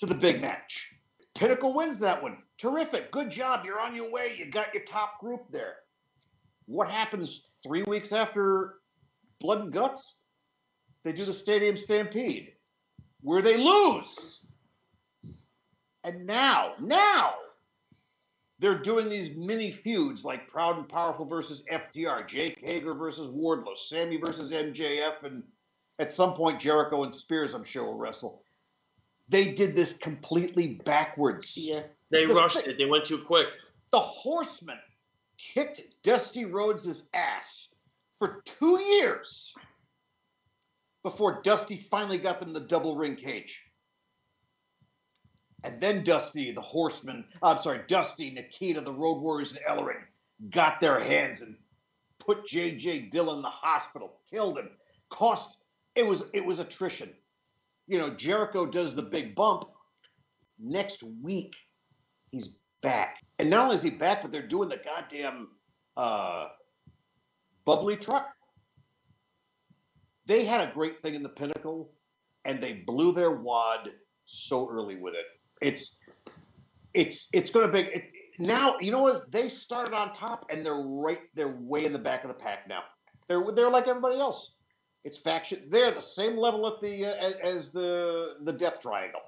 the big match. Pinnacle wins that one. Terrific. Good job. You're on your way. You got your top group there. What happens 3 weeks after Blood and Guts? They do the Stadium Stampede, where they lose. And now, they're doing these mini feuds like Proud and Powerful versus FTR, Jake Hager versus Wardlow, Sammy versus MJF, and at some point, Jericho and Spears, I'm sure, will wrestle. They did this completely backwards. Yeah, they rushed it. They went too quick. The Horsemen kicked Dusty Rhodes' ass for 2 years before Dusty finally got them the double ring cage. And then Dusty, Nikita, the Road Warriors, and Ellering got their hands and put J.J. Dillon in the hospital, killed him. It was attrition. You know, Jericho does the big bump. Next week, he's back. And not only is he back, but they're doing the goddamn bubbly truck. They had a great thing in the Pinnacle, and they blew their wad so early with it. It's going to be now. You know what? They started on top, and they're way in the back of the pack now. They're like everybody else. It's faction. They're the same level at the as the Death Triangle.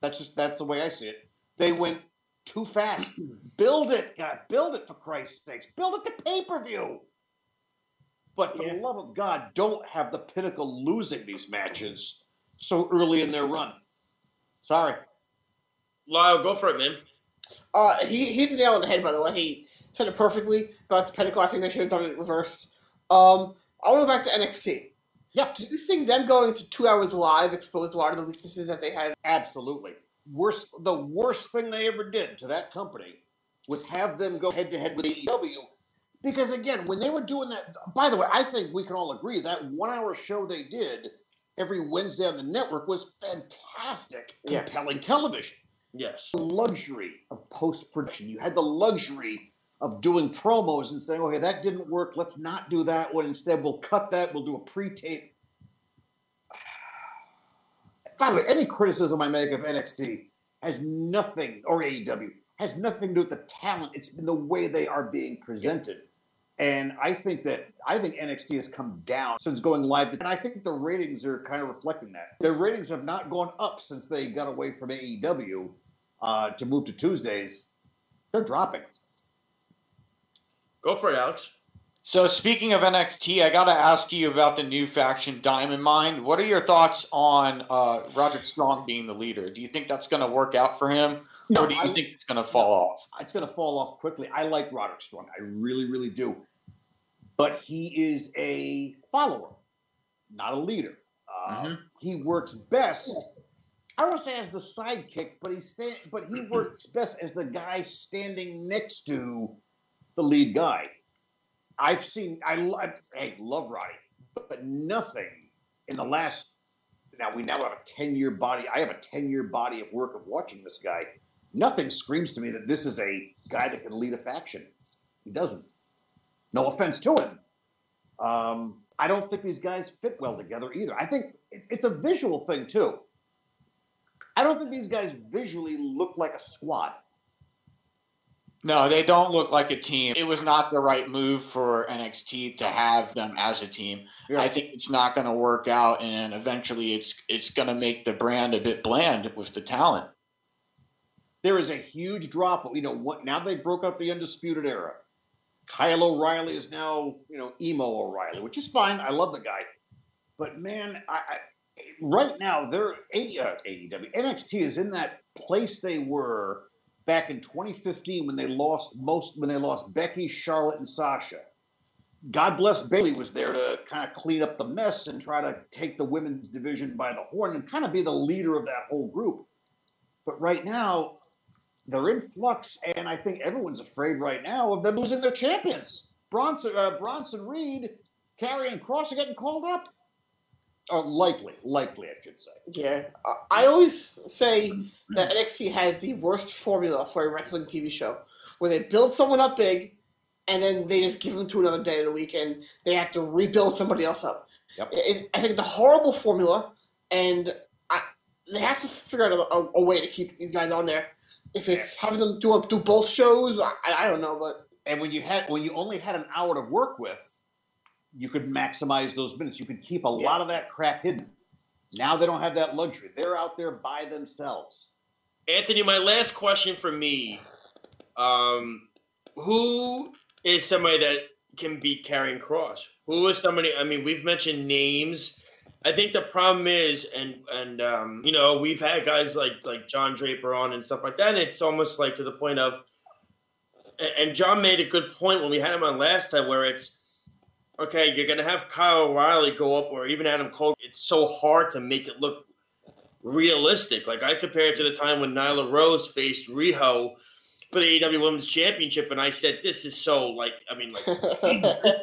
That's the way I see it. They went too fast. Build it, God. Build it for Christ's sakes. Build it to pay-per-view. But for the love of God, don't have the Pinnacle losing these matches so early in their run. Sorry. Lyle, go for it, man. He's a nail on the head, by the way. He said it perfectly about the Pinnacle. I think they should have done it reversed. I want to go back to NXT. Yeah. Do you think them going to 2 hours live exposed a lot of the weaknesses that they had? Absolutely. The worst thing they ever did to that company was have them go head-to-head with AEW. Because, again, when they were doing that... By the way, I think we can all agree that one-hour show they did every Wednesday on the network was fantastic, compelling television. Yes. The luxury of post-production. You had the luxury of doing promos and saying, okay, that didn't work. Let's not do that one. Instead, we'll cut that. We'll do a pre-tape. By the way, any criticism I make of NXT has nothing, or AEW, has nothing to do with the talent. It's been the way they are being presented. And I think NXT has come down since going live. And I think the ratings are kind of reflecting that. Their ratings have not gone up since they got away from AEW to move to Tuesdays. They're dropping. Go for it, Alex. So speaking of NXT, I got to ask you about the new faction Diamond Mine. What are your thoughts on Roderick Strong being the leader? Do you think that's going to work out for him? No, or do you think it's going to fall off? It's going to fall off quickly. I like Roderick Strong. I really, really do. But he is a follower, not a leader. He works best. I don't want to say as the sidekick, but he works best as the guy standing next to the lead guy. I love Roddy, but nothing in the last. Now we have a 10-year body. I have a 10-year body of work of watching this guy. Nothing screams to me that this is a guy that can lead a faction. He doesn't. No offense to him. I don't think these guys fit well together either. I think it's a visual thing too. I don't think these guys visually look like a squad. No, they don't look like a team. It was not the right move for NXT to have them as a team. Yeah. I think it's not going to work out, and eventually it's going to make the brand a bit bland with the talent. There is a huge drop. You know what? Now they broke up the Undisputed Era. Kyle O'Reilly is now, Emo O'Reilly, which is fine. I love the guy. But, man, I right now, they're AEW. NXT is in that place they were back in 2015 when they lost Becky, Charlotte, and Sasha. God bless Bayley was there to kind of clean up the mess and try to take the women's division by the horn and kind of be the leader of that whole group. But right now, they're in flux, and I think everyone's afraid right now of them losing their champions. Bronson Reed, Karrion Kross are getting called up. Likely, I should say. Yeah. I always say that NXT has the worst formula for a wrestling TV show, where they build someone up big, and then they just give them to another day of the week, and they have to rebuild somebody else up. Yep. I think it's a horrible formula, and they have to figure out a way to keep these guys on there. If it's having them do both shows, I don't know. But and when you only had an hour to work with, you could maximize those minutes. You could keep a lot of that crap hidden. Now they don't have that luxury. They're out there by themselves. Anthony, my last question for me. Who is somebody that can beat Karrion Kross? Who is somebody? I mean, we've mentioned names. I think the problem is, and we've had guys like John Draper on and stuff like that, and it's almost like to the point of, and John made a good point when we had him on last time, where it's, okay, you're going to have Kyle O'Reilly go up, or even Adam Cole. It's so hard to make it look realistic. Like, I compare it to the time when Nyla Rose faced Riho for the AEW Women's Championship, and I said, this is so, like, I mean, like,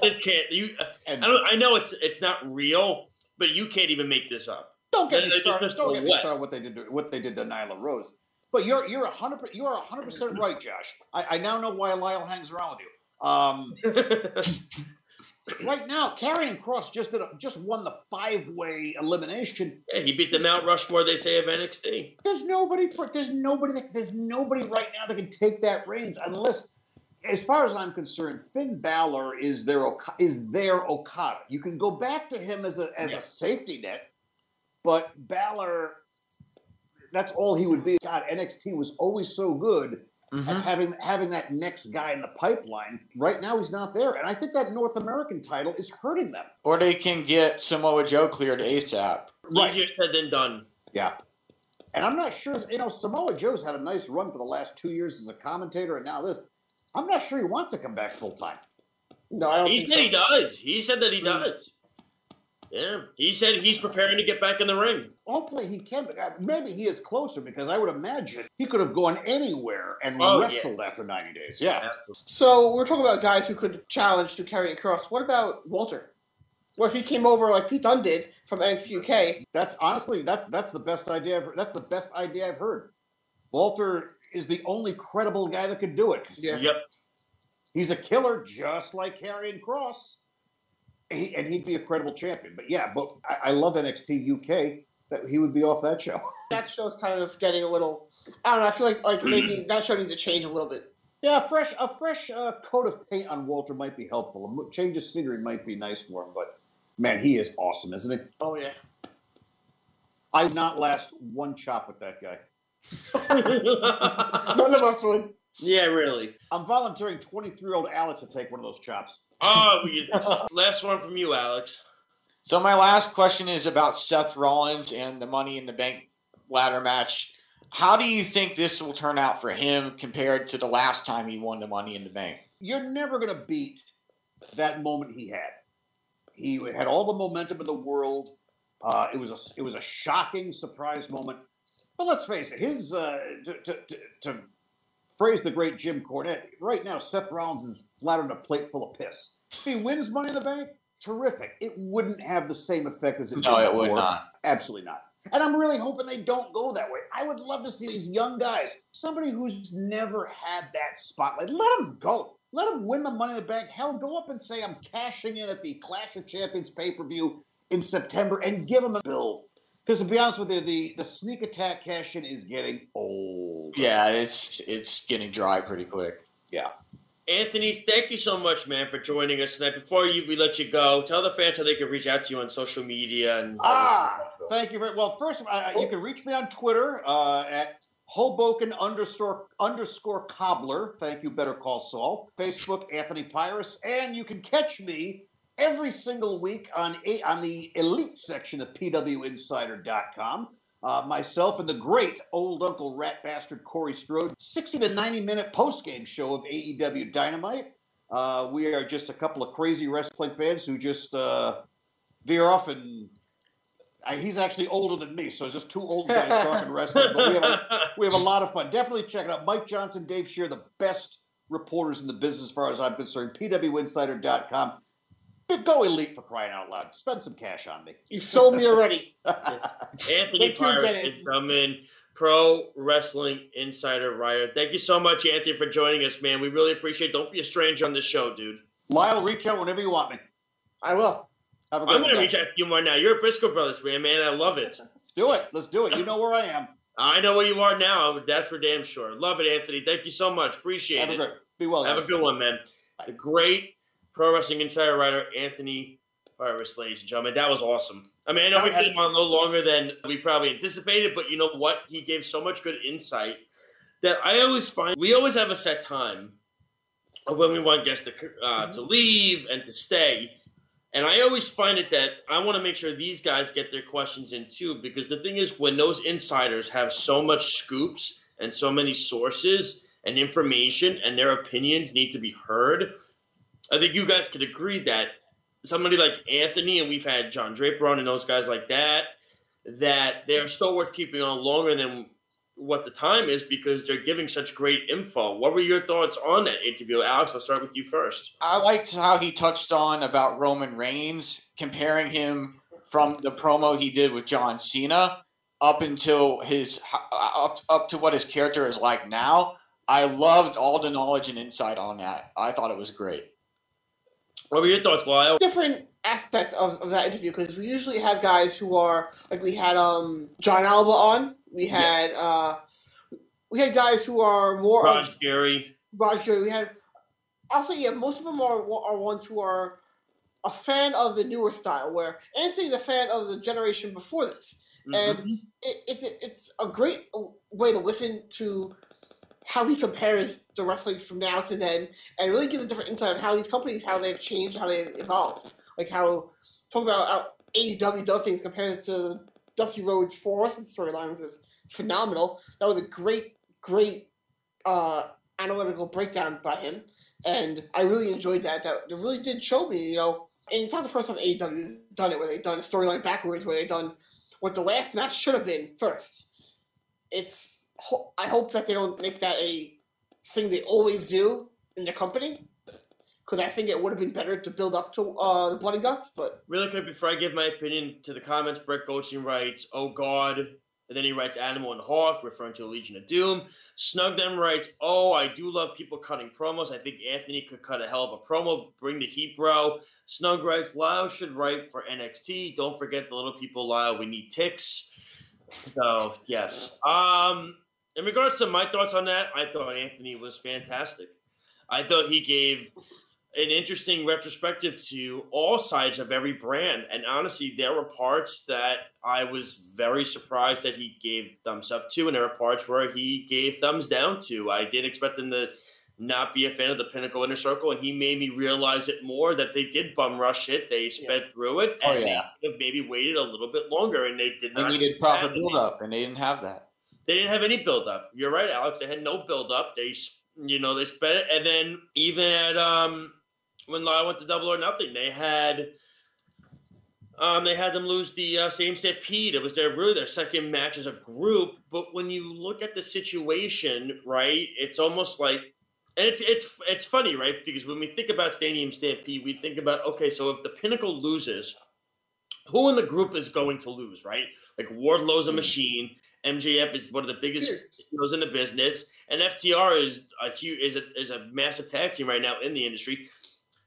this can't, you, I know it's not real, but you can't even make this up. Don't get me started what they did to Nyla Rose. But you are 100% right, Josh. I now know why Lyle hangs around with you. Right now, Karrion Kross just won the 5-way elimination. Yeah, he beat the Mount Rushmore, they say, of NXT. There's nobody right now that can take that reins, unless, as far as I'm concerned, Finn Balor is their Okada. You can go back to him as a safety net, but Balor, that's all he would be. God, NXT was always so good. Mm-hmm. And having that next guy in the pipeline, right now he's not there. And I think that North American title is hurting them. Or they can get Samoa Joe cleared ASAP. Right. Easier said than done. Yeah. And I'm not sure, Samoa Joe's had a nice run for the last 2 years as a commentator, and now this. I'm not sure he wants to come back full time. No, I don't think so. He does. He said that he does. Yeah, he said he's preparing to get back in the ring. Hopefully he can, but maybe he is closer, because I would imagine he could have gone anywhere and wrestled after 90 days. Yeah. So we're talking about guys who could challenge to Karrion Kross. What about Walter? What if he came over like Pete Dunne did from NXT UK? That's honestly the best idea. That's the best idea I've heard. Walter is the only credible guy that could do it. Yeah. Yep. He's a killer, just like Karrion Kross. And he'd be a credible champion. But yeah, but I love NXT UK. That he would be off that show. That show's kind of getting a little, I don't know, I feel like that show needs to change a little bit. Yeah, a fresh coat of paint on Walter might be helpful. A change of scenery might be nice for him. But man, he is awesome, isn't he? Oh yeah. I would not last one chop with that guy. None of us would. Yeah, really. I'm volunteering 23-year-old Alex to take one of those chops. Oh, last one from you, Alex. So my last question is about Seth Rollins and the Money in the Bank ladder match. How do you think this will turn out for him compared to the last time he won the Money in the Bank? You're never going to beat that moment he had. He had all the momentum in the world. It was a shocking surprise moment. But let's face it, his to phrase the great Jim Cornette, right now Seth Rollins is flat on a plate full of piss. If he wins Money in the Bank, terrific. It wouldn't have the same effect as it did before. No, it would not. Absolutely not. And I'm really hoping they don't go that way. I would love to see these young guys, somebody who's never had that spotlight, let them go. Let them win the Money in the Bank. Hell, go up and say, I'm cashing in at the Clash of Champions pay-per-view in September, and give them a build. Because to be honest with you, the sneak attack cash-in is getting old. Yeah, it's getting dry pretty quick. Yeah. Anthony, thank you so much, man, for joining us tonight. Before we let you go, tell the fans how they can reach out to you on social media. And thank you very well. First, you can reach me on Twitter at Hoboken_cobbler. Thank you, Better Call Saul. Facebook, Anthony Pyrus, and you can catch me every single week on the elite section of PWInsider.com. Myself and the great old uncle rat bastard Corey Strode, 60 to 90-minute post-game show of AEW Dynamite. We are just a couple of crazy wrestling fans who just veer off, and he's actually older than me, so it's just two old guys talking wrestling. But we have a lot of fun. Definitely check it out. Mike Johnson, Dave Scheer, the best reporters in the business as far as I'm concerned. PWInsider.com. But go elite, for crying out loud. Spend some cash on me. You sold me already. Anthony Pyrus is coming, Pro Wrestling Insider writer. Thank you so much, Anthony, for joining us, man. We really appreciate it. Don't be a stranger on this show, dude. Lyle, reach out whenever you want me. I will. Have a great day. I'm going to reach out to you more now. You're a Briscoe Brothers man. I love it. Let's do it. You know where I am. I know where you are now. That's for damn sure. Love it, Anthony. Thank you so much. Appreciate it. Be well. Have a good one, man. Bye. The great Pro Wrestling Insider writer Anthony Pyrus, ladies and gentlemen. That was awesome. I mean, I know we had him on a little longer than we probably anticipated, but you know what? He gave so much good insight that I always find we always have a set time of when we want guests to leave and to stay. And I always find it that I want to make sure these guys get their questions in too, because the thing is, when those insiders have so much scoops and so many sources, and information and their opinions need to be heard. I think you guys could agree that somebody like Anthony, and we've had John Draper on and those guys like that, that they're still worth keeping on longer than what the time is because they're giving such great info. What were your thoughts on that interview? Alex, I'll start with you first. I liked how he touched on about Roman Reigns, comparing him from the promo he did with John Cena up until his up to what his character is like now. I loved all the knowledge and insight on that. I thought it was great. What were your thoughts, Lyle? Different aspects of that interview, because we usually have guys who are like, we had John Alba on. We had we had guys who are more Raj Gary. We had most of them are ones who are a fan of the newer style, where Anthony's a fan of the generation before this, and it's a great way to listen to how he compares the wrestling from now to then, and really gives a different insight on how these companies, how they've changed, how they've evolved. Like how, talking about how AEW does things compared to Dusty Rhodes' Four Horsemen storyline, which was phenomenal. That was a great, great analytical breakdown by him, and I really enjoyed that. That it really did show me, you know, and it's not the first time AEW's done it, where they've done a storyline backwards, where they've done what the last match should have been first. It's, I hope that they don't make that a thing they always do in the company, because I think it would have been better to build up to the Blood and Guts. But really quick, before I give my opinion to the comments, Brett Goldstein writes, "Oh God," and then he writes "Animal and Hawk," referring to the Legion of Doom. Snug Them writes, "Oh, I do love people cutting promos. I think Anthony could cut a hell of a promo. Bring the heat, bro." Snug writes, "Lyle should write for NXT. Don't forget the little people, Lyle. We need ticks." So yes. In regards to my thoughts on that, I thought Anthony was fantastic. I thought he gave an interesting retrospective to all sides of every brand. And honestly, there were parts that I was very surprised that he gave thumbs up to, and there were parts where he gave thumbs down to. I did expect him to not be a fan of the Pinnacle Inner Circle, and he made me realize it more that they did bum rush it. They sped through it, and they could have maybe waited a little bit longer, and they did not. They needed proper build-up, and they didn't have that. They didn't have any build-up. You're right, Alex. They had no build-up. They, you know, they spent it. And then even at when Lyle went to Double or Nothing, they had them lose the same-set Pete. It was really their second match as a group. But when you look at the situation, right, it's almost like – and it's funny, right, because when we think about Stadium Stampede, we think about, okay, so if the Pinnacle loses, who in the group is going to lose, right? Like Wardlow's a machine. MJF is one of the biggest in the business, and FTR is a massive tag team right now in the industry.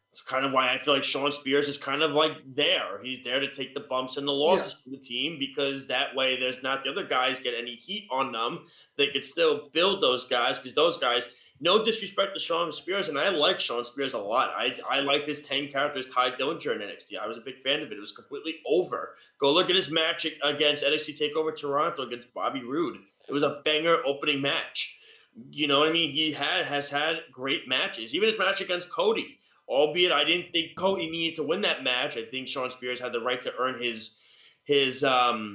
It's kind of why I feel like Sean Spears is kind of like there. He's there to take the bumps and the losses from the team, because that way there's not the other guys get any heat on them. They could still build those guys, because those guys, no disrespect to Sean Spears, and I like Sean Spears a lot. I liked his 10 characters Ty Dillinger in NXT. I was a big fan of it. It was completely over. Go look at his match against NXT TakeOver Toronto against Bobby Roode. It was a banger opening match. You know what I mean? He has had great matches. Even his match against Cody, albeit I didn't think Cody needed to win that match. I think Sean Spears had the right to earn his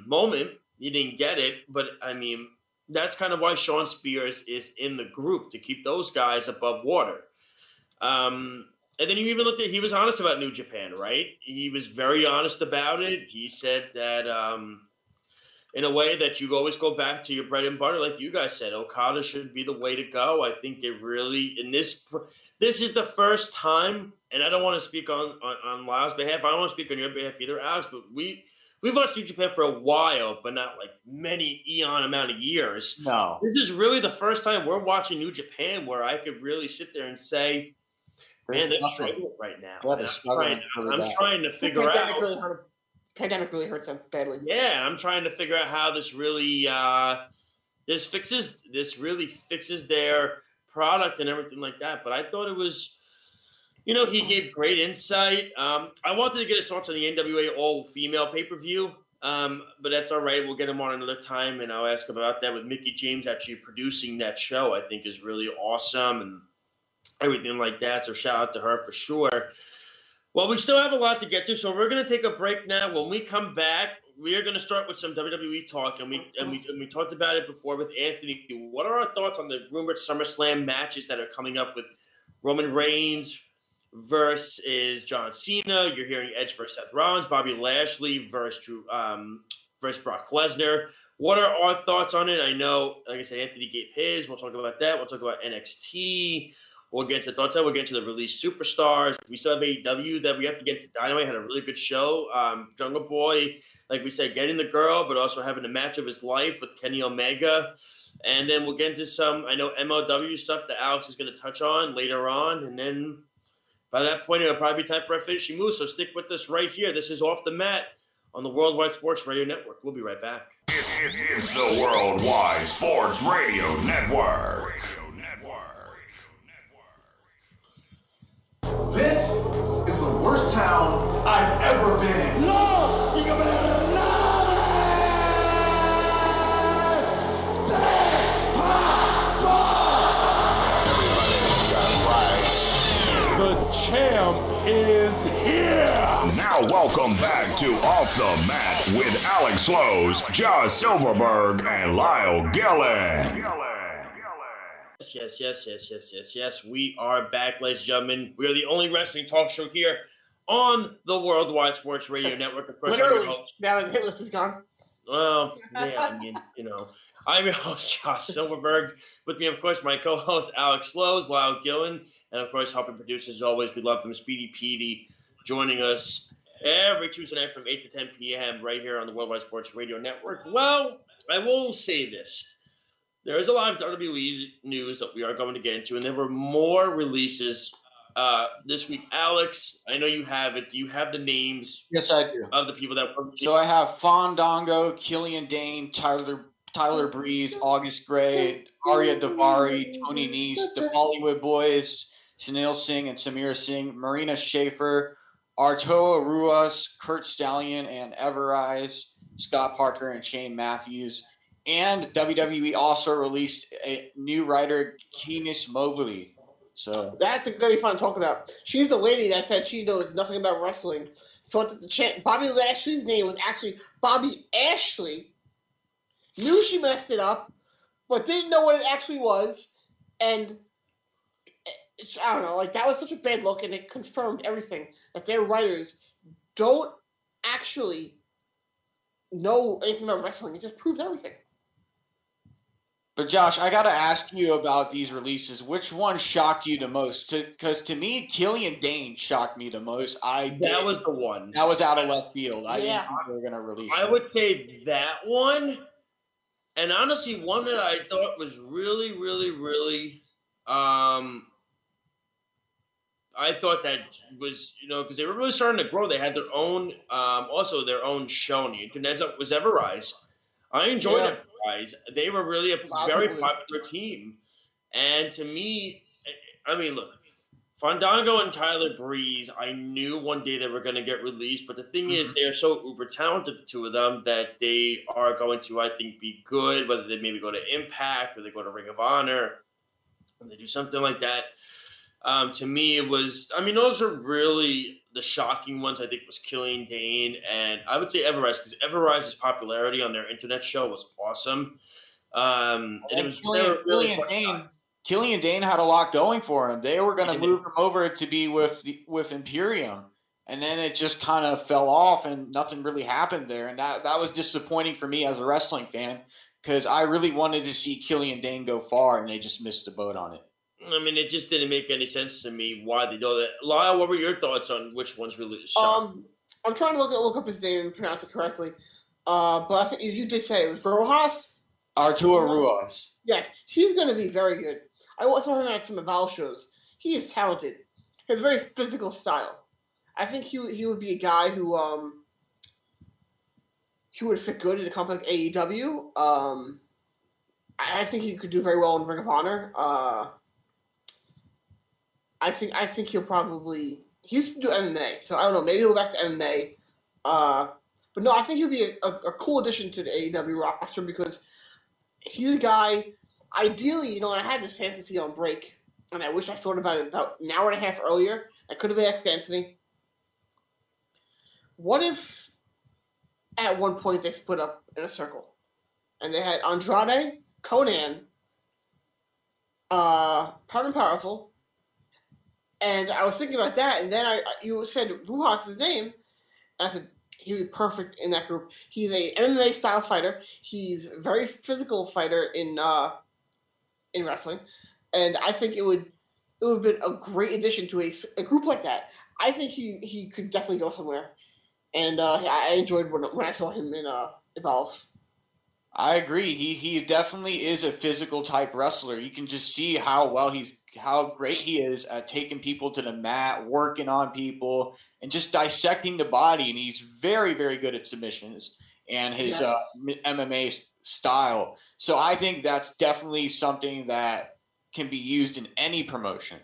moment. He didn't get it, but I mean, that's kind of why Sean Spears is in the group, to keep those guys above water. And then you even looked at, he was honest about New Japan, right? He was very honest about it. He said that in a way that you always go back to your bread and butter, like you guys said, Okada should be the way to go. I think it really, in this is the first time, and I don't want to speak on Lyle's behalf. I don't want to speak on your behalf either, Alex, but We've watched New Japan for a while, but not like many eon amount of years. No. This is really the first time we're watching New Japan where I could really sit there and say, man, they're struggling right now. I'm trying to figure out. Pandemic really hurts them badly. Yeah, I'm trying to figure out how this really fixes their product and everything like that. But I thought it was, you know, he gave great insight. I wanted to get his thoughts on the NWA all-female pay-per-view, but that's all right. We'll get him on another time, and I'll ask about that, with Mickey James actually producing that show. I think is really awesome and everything like that, so shout out to her for sure. Well, we still have a lot to get to, so we're going to take a break now. When we come back, we are going to start with some WWE talk, and we talked about it before with Anthony. What are our thoughts on the rumored SummerSlam matches that are coming up with Roman Reigns versus John Cena? You're hearing Edge versus Seth Rollins, Bobby Lashley versus Brock Lesnar. What are our thoughts on it? I know, like I said, Anthony gave his. We'll talk about that. We'll talk about NXT. We'll get to thoughts. We'll get to the released superstars. We still have AEW that we have to get to. Dynamite had a really good show. Jungle Boy, like we said, getting the girl, but also having the match of his life with Kenny Omega. And then we'll get into some, I know, MLW stuff that Alex is going to touch on later on. And then by that point, it'll probably be time for our finishing move. So stick with us right here. This is Off the Mat on the Worldwide Sports Radio Network. We'll be right back. It is the Worldwide Sports Radio Network. This is the worst town I've ever been in. No! You can be no! Everybody has got rights. The champ is here! Now welcome back to Off the Mat with Alex Lowe, Josh Silverberg, and Lyle Gillen. Yes. We are back, ladies and gentlemen. We are the only wrestling talk show here on the Worldwide Sports Radio Network. Of course, literally, now that Hitless is gone. Oh, yeah, I mean, you know. I'm your host, Josh Silverberg. With me, of course, my co-host, Alex Lowe, Lyle Gillen, and, of course, helping produce, as always, we love him, Speedy Petey, joining us every Tuesday night from 8 to 10 p.m. right here on the Worldwide Sports Radio Network. Well, I will say this. There is a lot of WWE news that we are going to get into, and there were more releases this week. Alex, I know you have it. Do you have the names? Yes, I do. Of the people that were released? So I have Fandango, Killian Dane, Tyler Breeze, August Gray, Arya Davari, Tony Nese, the Bollywood Boys, Sunil Singh and Samir Singh, Marina Schaefer, Artoa Ruas, Kurt Stallion and Everise, Scott Parker and Shane Matthews. And WWE also released a new writer, Keenis Mobley. So that's going to be fun to talk about. She's the lady that said she knows nothing about wrestling. Thought that the champ, Bobby Lashley's name was actually Bobby Ashley. Knew she messed it up, but didn't know what it actually was. And I don't know, like that was such a bad look, and it confirmed everything that their writers don't actually know anything about wrestling. It just proved everything. But Josh, I got to ask you about these releases. Which one shocked you the most? Because to me, Killian Dane shocked me the most. That was the one. That was out of left field. I didn't think they were going to release it. I would say that one. And honestly, one that I thought was really, really, really I thought that was, you know, because they were really starting to grow. They had their own, also their own show on YouTube. Ends up was Everrise. I enjoyed Everrise. They were really a very popular team. And to me, I mean, look, Fandango and Tyler Breeze, I knew one day they were going to get released. But the thing is, they are so uber talented, the two of them, that they are going to, I think, be good, whether they maybe go to Impact or they go to Ring of Honor and they do something like that. To me, it was, I mean, those are really the shocking ones. I think was Killian Dane, and I would say Everise, because Everise's popularity on their internet show was awesome. And it was really Killian Dane had a lot going for him. They were going to move him over to be with Imperium, and then it just kind of fell off, and nothing really happened there. And that was disappointing for me as a wrestling fan, because I really wanted to see Killian Dane go far, and they just missed the boat on it. I mean, it just didn't make any sense to me why they do that. Lyle, what were your thoughts on which one's released? I'm trying to look up his name and pronounce it correctly. But I think you did say it was Rojas? Arturo Ruas. Yes, he's going to be very good. I saw him at some Evolve shows. He is talented. He has a very physical style. I think he would be a guy who he would fit good in a company like AEW. I think he could do very well in Ring of Honor. I think he'll probably – he used to do MMA, so I don't know. Maybe he'll go back to MMA. But, no, I think he'll be a cool addition to the AEW roster, because he's a guy – ideally, you know, I had this fantasy on break, and I wish I thought about it about an hour and a half earlier. I could have asked Anthony, what if At one point, they split up in a circle. And they had Andrade, Conan, Proud and Powerful. And I was thinking about that, and then you said Ruhas's name. And I said, he would be perfect in that group. He's a MMA-style fighter. He's a very physical fighter in wrestling. And I think it would have been a great addition to a group like that. I think he could definitely go somewhere. And I enjoyed when I saw him in Evolve. I agree. He definitely is a physical type wrestler. You can just see how great he is at taking people to the mat, working on people, and just dissecting the body. And he's very, very good at submissions and his MMA style. So I think that's definitely something that can be used in any promotion.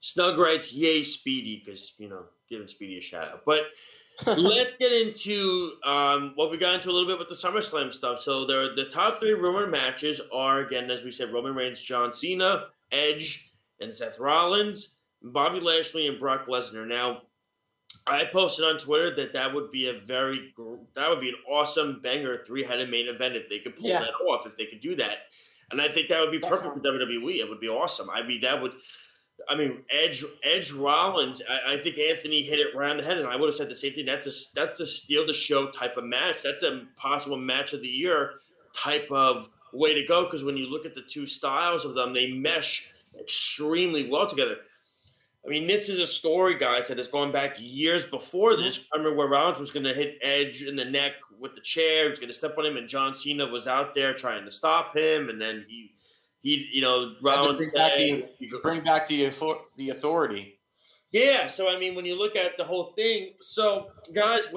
Snug writes, "Yay, Speedy," because giving Speedy a shout out, but. Let's get into what we got into a little bit with the SummerSlam stuff. So the top three rumored matches are, again, as we said, Roman Reigns, John Cena, Edge, and Seth Rollins, Bobby Lashley, and Brock Lesnar. Now, I posted on Twitter that would be an awesome banger three-headed main event if they could pull that off, if they could do that. And I think that would be perfect for WWE. It would be awesome. Edge Rollins, I think Anthony hit it right on the head, and I would have said the same thing. That's a steal the show type of match. That's a possible match of the year type of way to go, because when you look at the two styles of them, they mesh extremely well together. I mean, this is a story, guys, that is going back years before this. I remember where Rollins was going to hit Edge in the neck with the chair. He was going to step on him, and John Cena was out there trying to stop him, and then Rollins bring back the authority. Yeah, so I mean, when you look at the whole thing, so guys,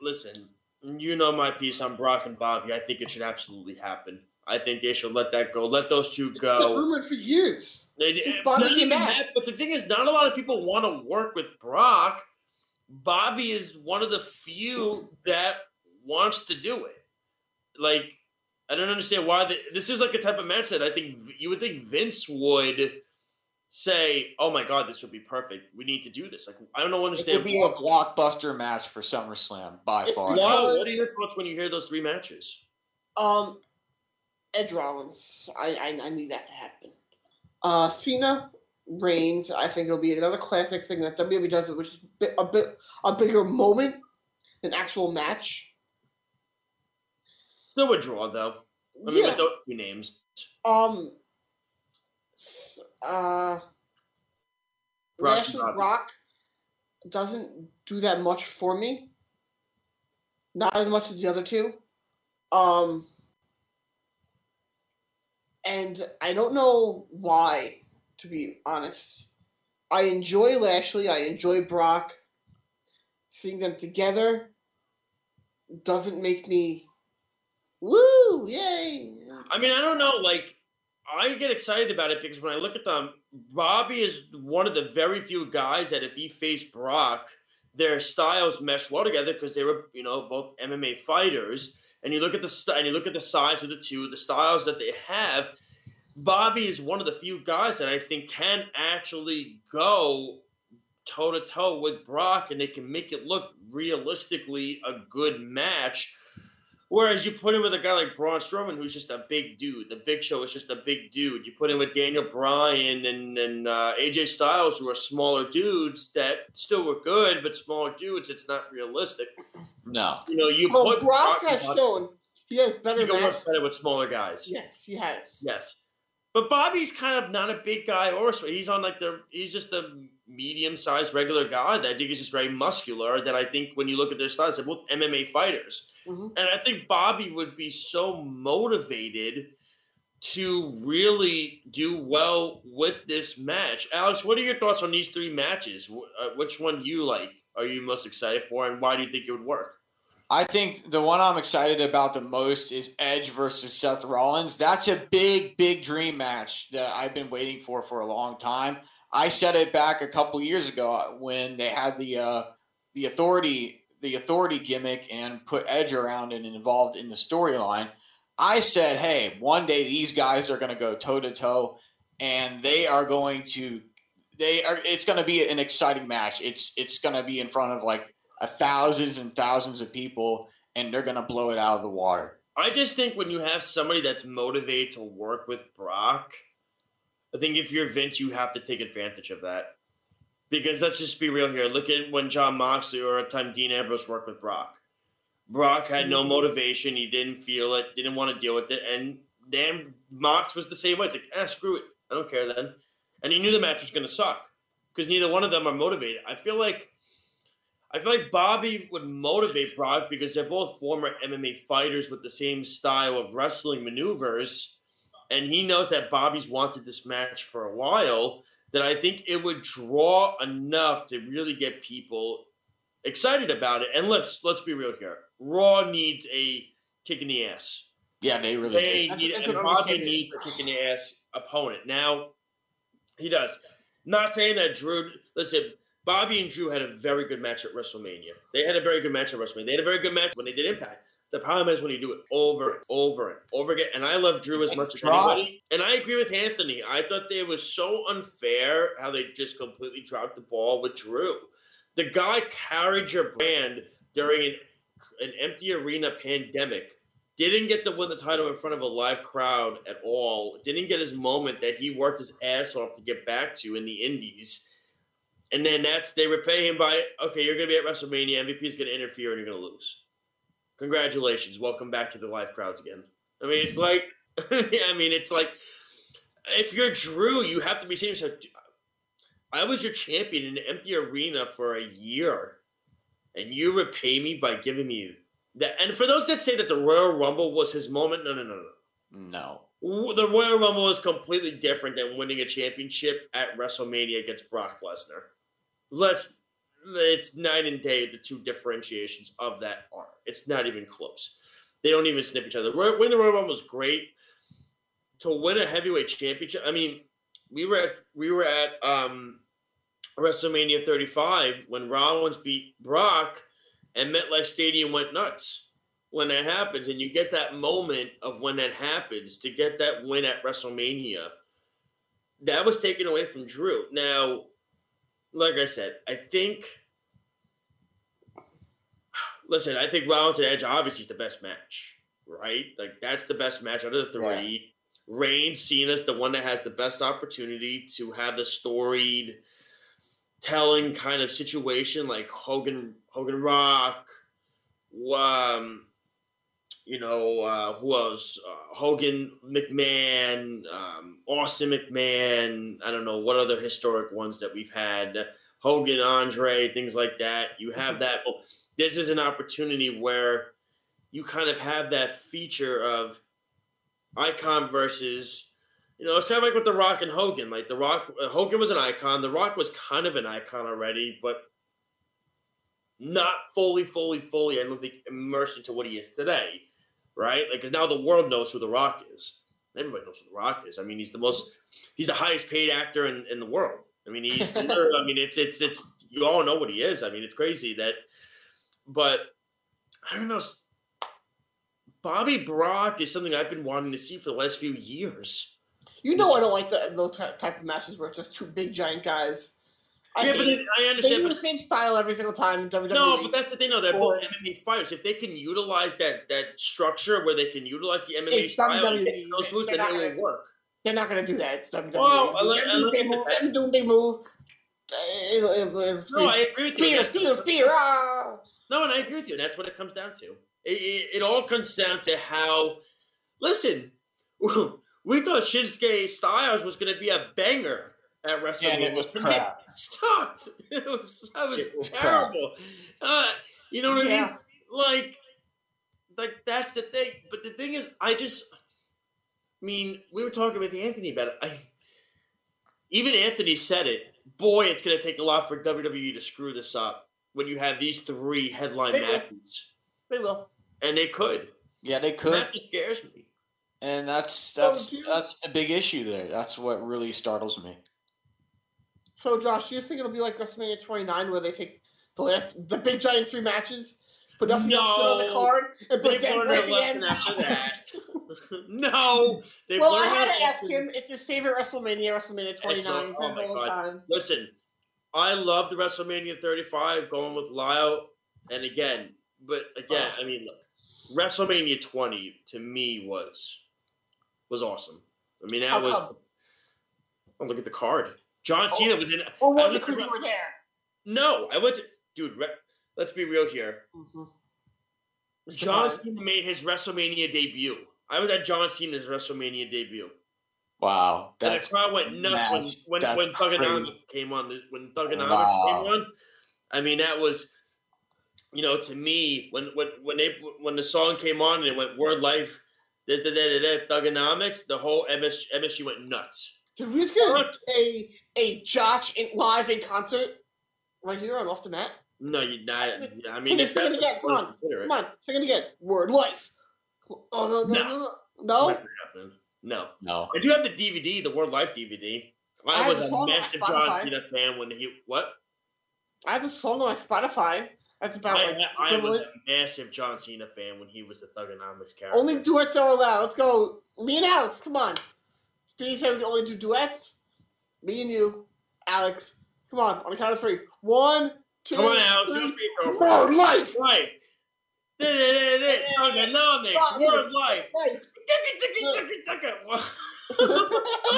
listen, you know my piece on Brock and Bobby. I think it should absolutely happen. I think they should let that go. Let those two go. It's been rumored for years. But the thing is, not a lot of people want to work with Brock. Bobby is one of the few that wants to do it. Like, I don't understand why this is like a type of match that I think you would think Vince would say, "Oh my God, this would be perfect. We need to do this." Like, I don't understand. It would be a blockbuster match for SummerSlam by far. What are your thoughts when you hear those three matches? Edge Rollins, I need that to happen. Cena, Reigns, I think it'll be another classic thing that WWE does, which is a bigger moment than actual match. Still a draw, though. I mean, with those two names. Brock doesn't do that much for me. Not as much as the other two. And I don't know why, to be honest. I enjoy Lashley. I enjoy Brock. Seeing them together doesn't make me... Woo! Yay! I mean, I don't know. Like, I get excited about it because when I look at them, Bobby is one of the very few guys that if he faced Brock, their styles mesh well together because they were, both MMA fighters. And you look at the size of the two, the styles that they have. Bobby is one of the few guys that I think can actually go toe to toe with Brock, and they can make it look realistically a good match. Whereas you put him with a guy like Braun Strowman, who's just a big dude. The Big Show is just a big dude. You put him with Daniel Bryan and AJ Styles, who are smaller dudes that still were good, but smaller dudes, it's not realistic. No. Brock has shown he has better matches. Much better with smaller guys. Yes, he has. Yes. But Bobby's kind of not a big guy or so. He's on he's just a medium-sized regular guy that I think is just very muscular that I think when you look at their styles, they're both MMA fighters. Mm-hmm. And I think Bobby would be so motivated to really do well with this match. Alex, what are your thoughts on these three matches? Which one do you like? Are you most excited for, and why do you think it would work? I think the one I'm excited about the most is Edge versus Seth Rollins. That's a big, big dream match that I've been waiting for a long time. I said it back a couple years ago when they had the authority gimmick and put Edge around and involved in the storyline. I said, hey, one day these guys are going to go toe to toe and it's going to be an exciting match. It's going to be in front of like thousands and thousands of people. and they're going to blow it out of the water. I just think when you have somebody that's motivated to work with Brock, I think if you're Vince, you have to take advantage of that. Because let's just be real here. Look at when Jon Moxley or at time Dean Ambrose worked with Brock. Brock had no motivation. He didn't feel it. Didn't want to deal with it. And damn, Mox was the same way. It's like, screw it. I don't care then. And he knew the match was going to suck because neither one of them are motivated. I feel like Bobby would motivate Brock because they're both former MMA fighters with the same style of wrestling maneuvers. And he knows that Bobby's wanted this match for a while, that I think it would draw enough to really get people excited about it. And let's be real here. Raw needs a kick in the ass. Yeah, they really do. And Bobby needs a kick in the ass opponent. Now, he does. Not saying that Drew – listen, Bobby and Drew had a very good match at WrestleMania. They had a very good match at WrestleMania. They had a very good match when they did Impact. The problem is when you do it over and over and over again. And I love Drew as much as anybody. And I agree with Anthony. I thought it was so unfair how they just completely dropped the ball with Drew. The guy carried your brand during an empty arena pandemic. Didn't get to win the title in front of a live crowd at all. Didn't get his moment that he worked his ass off to get back to in the indies. And then they repay him by, okay, you're going to be at WrestleMania. MVP is going to interfere and you're going to lose. Congratulations. Welcome back to the live crowds again. I mean, it's like, if you're Drew, you have to be saying, I was your champion in an empty arena for a year, and you repay me by giving me that. And for those that say that the Royal Rumble was his moment, no. The Royal Rumble is completely different than winning a championship at WrestleMania against Brock Lesnar. It's night and day, the two differentiations of that are. It's not even close. They don't even sniff each other. When the Royal Rumble was great, to win a heavyweight championship, I mean, we were at WrestleMania 35 when Rollins beat Brock and MetLife Stadium went nuts when that happens. And you get that moment of when that happens to get that win at WrestleMania. That was taken away from Drew. Now, like I said, I think Rollins and Edge obviously is the best match, right? Like, that's the best match out of the three. Yeah. Reigns, Cena's the one that has the best opportunity to have the storied telling kind of situation, like Hogan Rock, who else? Hogan McMahon, Austin McMahon. I don't know what other historic ones that we've had. Hogan, Andre, things like that. You have that. Oh, this is an opportunity where you kind of have that feature of icon versus, it's kind of like with The Rock and Hogan. Like The Rock, Hogan was an icon. The Rock was kind of an icon already, but not fully, I don't think, immersed into what he is today. Right? Like, because now the world knows who The Rock is. Everybody knows who The Rock is. I mean, he's the highest paid actor in the world. I mean, it's you all know what he is. I mean, it's crazy that, but I don't know. Bobby Brock is something I've been wanting to see for the last few years. I don't like those type of matches where it's just two big giant guys. I understand. They do the same style every single time in WWE. No, but that's the thing, though. They're both MMA fighters. If they can utilize that structure where they can utilize the MMA style and those moves, then it will work. They're not going to do that. It's WWE. Well, let them do their move. No, I agree with you. Spear. No, and I agree with you. That's what it comes down to. It all comes down to how – listen, we thought Shinsuke Styles was going to be a banger at WrestleMania, and it was crap. It was terrible. You know what I mean? Like that's the thing. But the thing is, we were talking with Anthony about it. Even Anthony said it. Boy, it's going to take a lot for WWE to screw this up when you have these three headline matches. They will, and they could. Yeah, they could. And that just scares me. And that's the big issue there. That's what really startles me. So, Josh, do you think it'll be like WrestleMania 29 where they take the big giant three matches, put nothing else good on the card, and put them right at the end? After that. No. Well, I had to ask him. It's his favorite WrestleMania, WrestleMania 29. Oh, my God. Listen, I love the WrestleMania 35 going with Lyle. And again, look. WrestleMania 20 to me was awesome. I mean, that was. Oh, look at the card. John Cena was in. Oh, well, because you were there. No, I went to. Dude, let's be real here. Mm-hmm. John Cena made his WrestleMania debut. I was at John Cena's WrestleMania debut. Wow, that crowd went nuts when Thuganomics came on. I mean, that was, you know, to me when the song came on and it went Word Life, Thuganomics, the whole MSG went nuts. Can we just get a Josh live in concert right here on Off the Mat? No, you're not. I mean, sing it again. Come on, sing it again. Word Life. Oh no. I do have the DVD, the World Life DVD. I was a massive John Cena fan when he I have a song on my Spotify. That's about. I was a massive John Cena fan when he was the Thuganomics character. Only duets are allowed. Let's go, me and Alex. Come on, Speedy's here. We can only do duets. Me and you, Alex. Come on the count of three. 1, 2. Come on, Alex. World Life. Life. Thuganomics. World Life. Come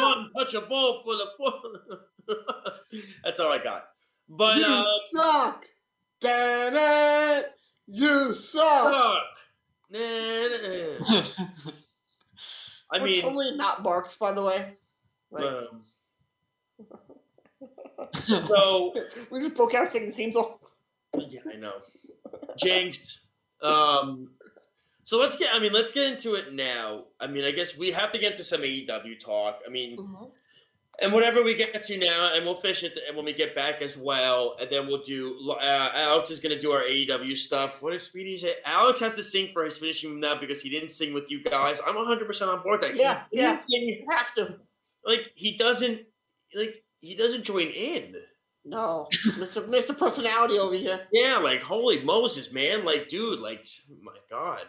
on, touch a ball for the. That's all I got. But you suck. Damn it! You suck. I mean, totally not marks, by the way. Like, so we just broke out singing the same song. Yeah, I know. Jinxed. So let's get into it now. I mean, I guess we have to get to some AEW talk. I mean, and whatever we get to now, and we'll finish it when we get back as well. And then we'll do, Alex is going to do our AEW stuff. What did Speedy say? Alex has to sing for his finishing now because he didn't sing with you guys. I'm 100% on board that. Yeah, you have to. Like, he doesn't join in. No, Mr. Personality over here. Yeah, like, holy Moses, man. Like, dude, like, my God.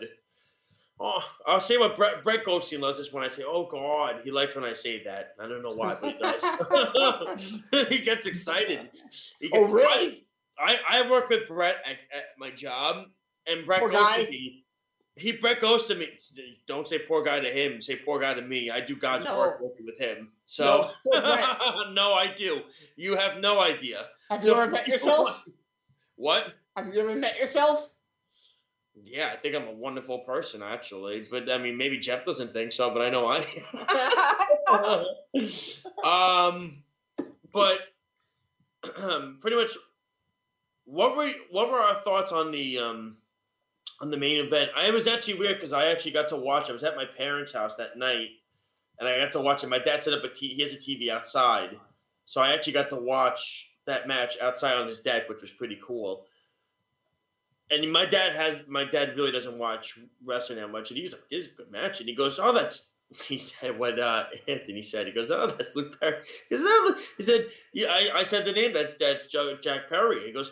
Oh, I'll say what Brett Goldstein loves is when I say, oh, God. He likes when I say that. I don't know why, but he does. He gets excited. He gets, oh, really? I work with Brett at my job, and Brett goes to me. Brett goes to me. Don't say poor guy to him. Say poor guy to me. I do God's work working with him. So, no, I do. You have no idea. Have you ever met yourself? What? Have you ever met yourself? Yeah, I think I'm a wonderful person, actually. But, I mean, maybe Jeff doesn't think so, but I know I am. But pretty much, what were our thoughts on the main event? It was actually weird because I actually got to watch. I was at my parents' house that night, and I got to watch it. My dad set up he has a TV outside. So I actually got to watch that match outside on his deck, which was pretty cool. And my dad really doesn't watch wrestling that much. And he's like, this is a good match. And he goes, oh, that's, he said what Anthony said. He goes, oh, that's Luke Perry. He said, yeah, I said the name. That's Jack Perry. He goes,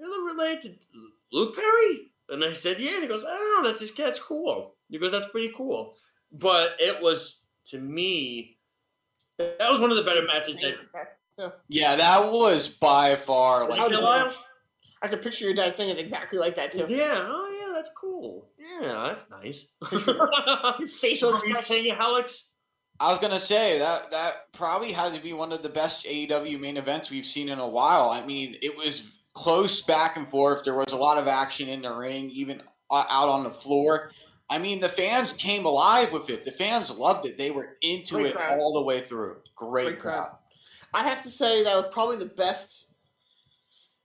you look related to Luke Perry? And I said, yeah. And he goes, oh, that's his cat's cool. He goes, that's pretty cool. But it was, to me, that was one of the better matches. Yeah, that was by far. I could picture your dad singing exactly like that, too. Yeah. Oh, yeah. That's cool. Yeah, that's nice. His facial expression, Alex. I was going to say, that probably had to be one of the best AEW main events we've seen in a while. I mean, it was close back and forth. There was a lot of action in the ring, even out on the floor. I mean, the fans came alive with it. The fans loved it. They were into it all the way through. Great crowd. I have to say that was probably the best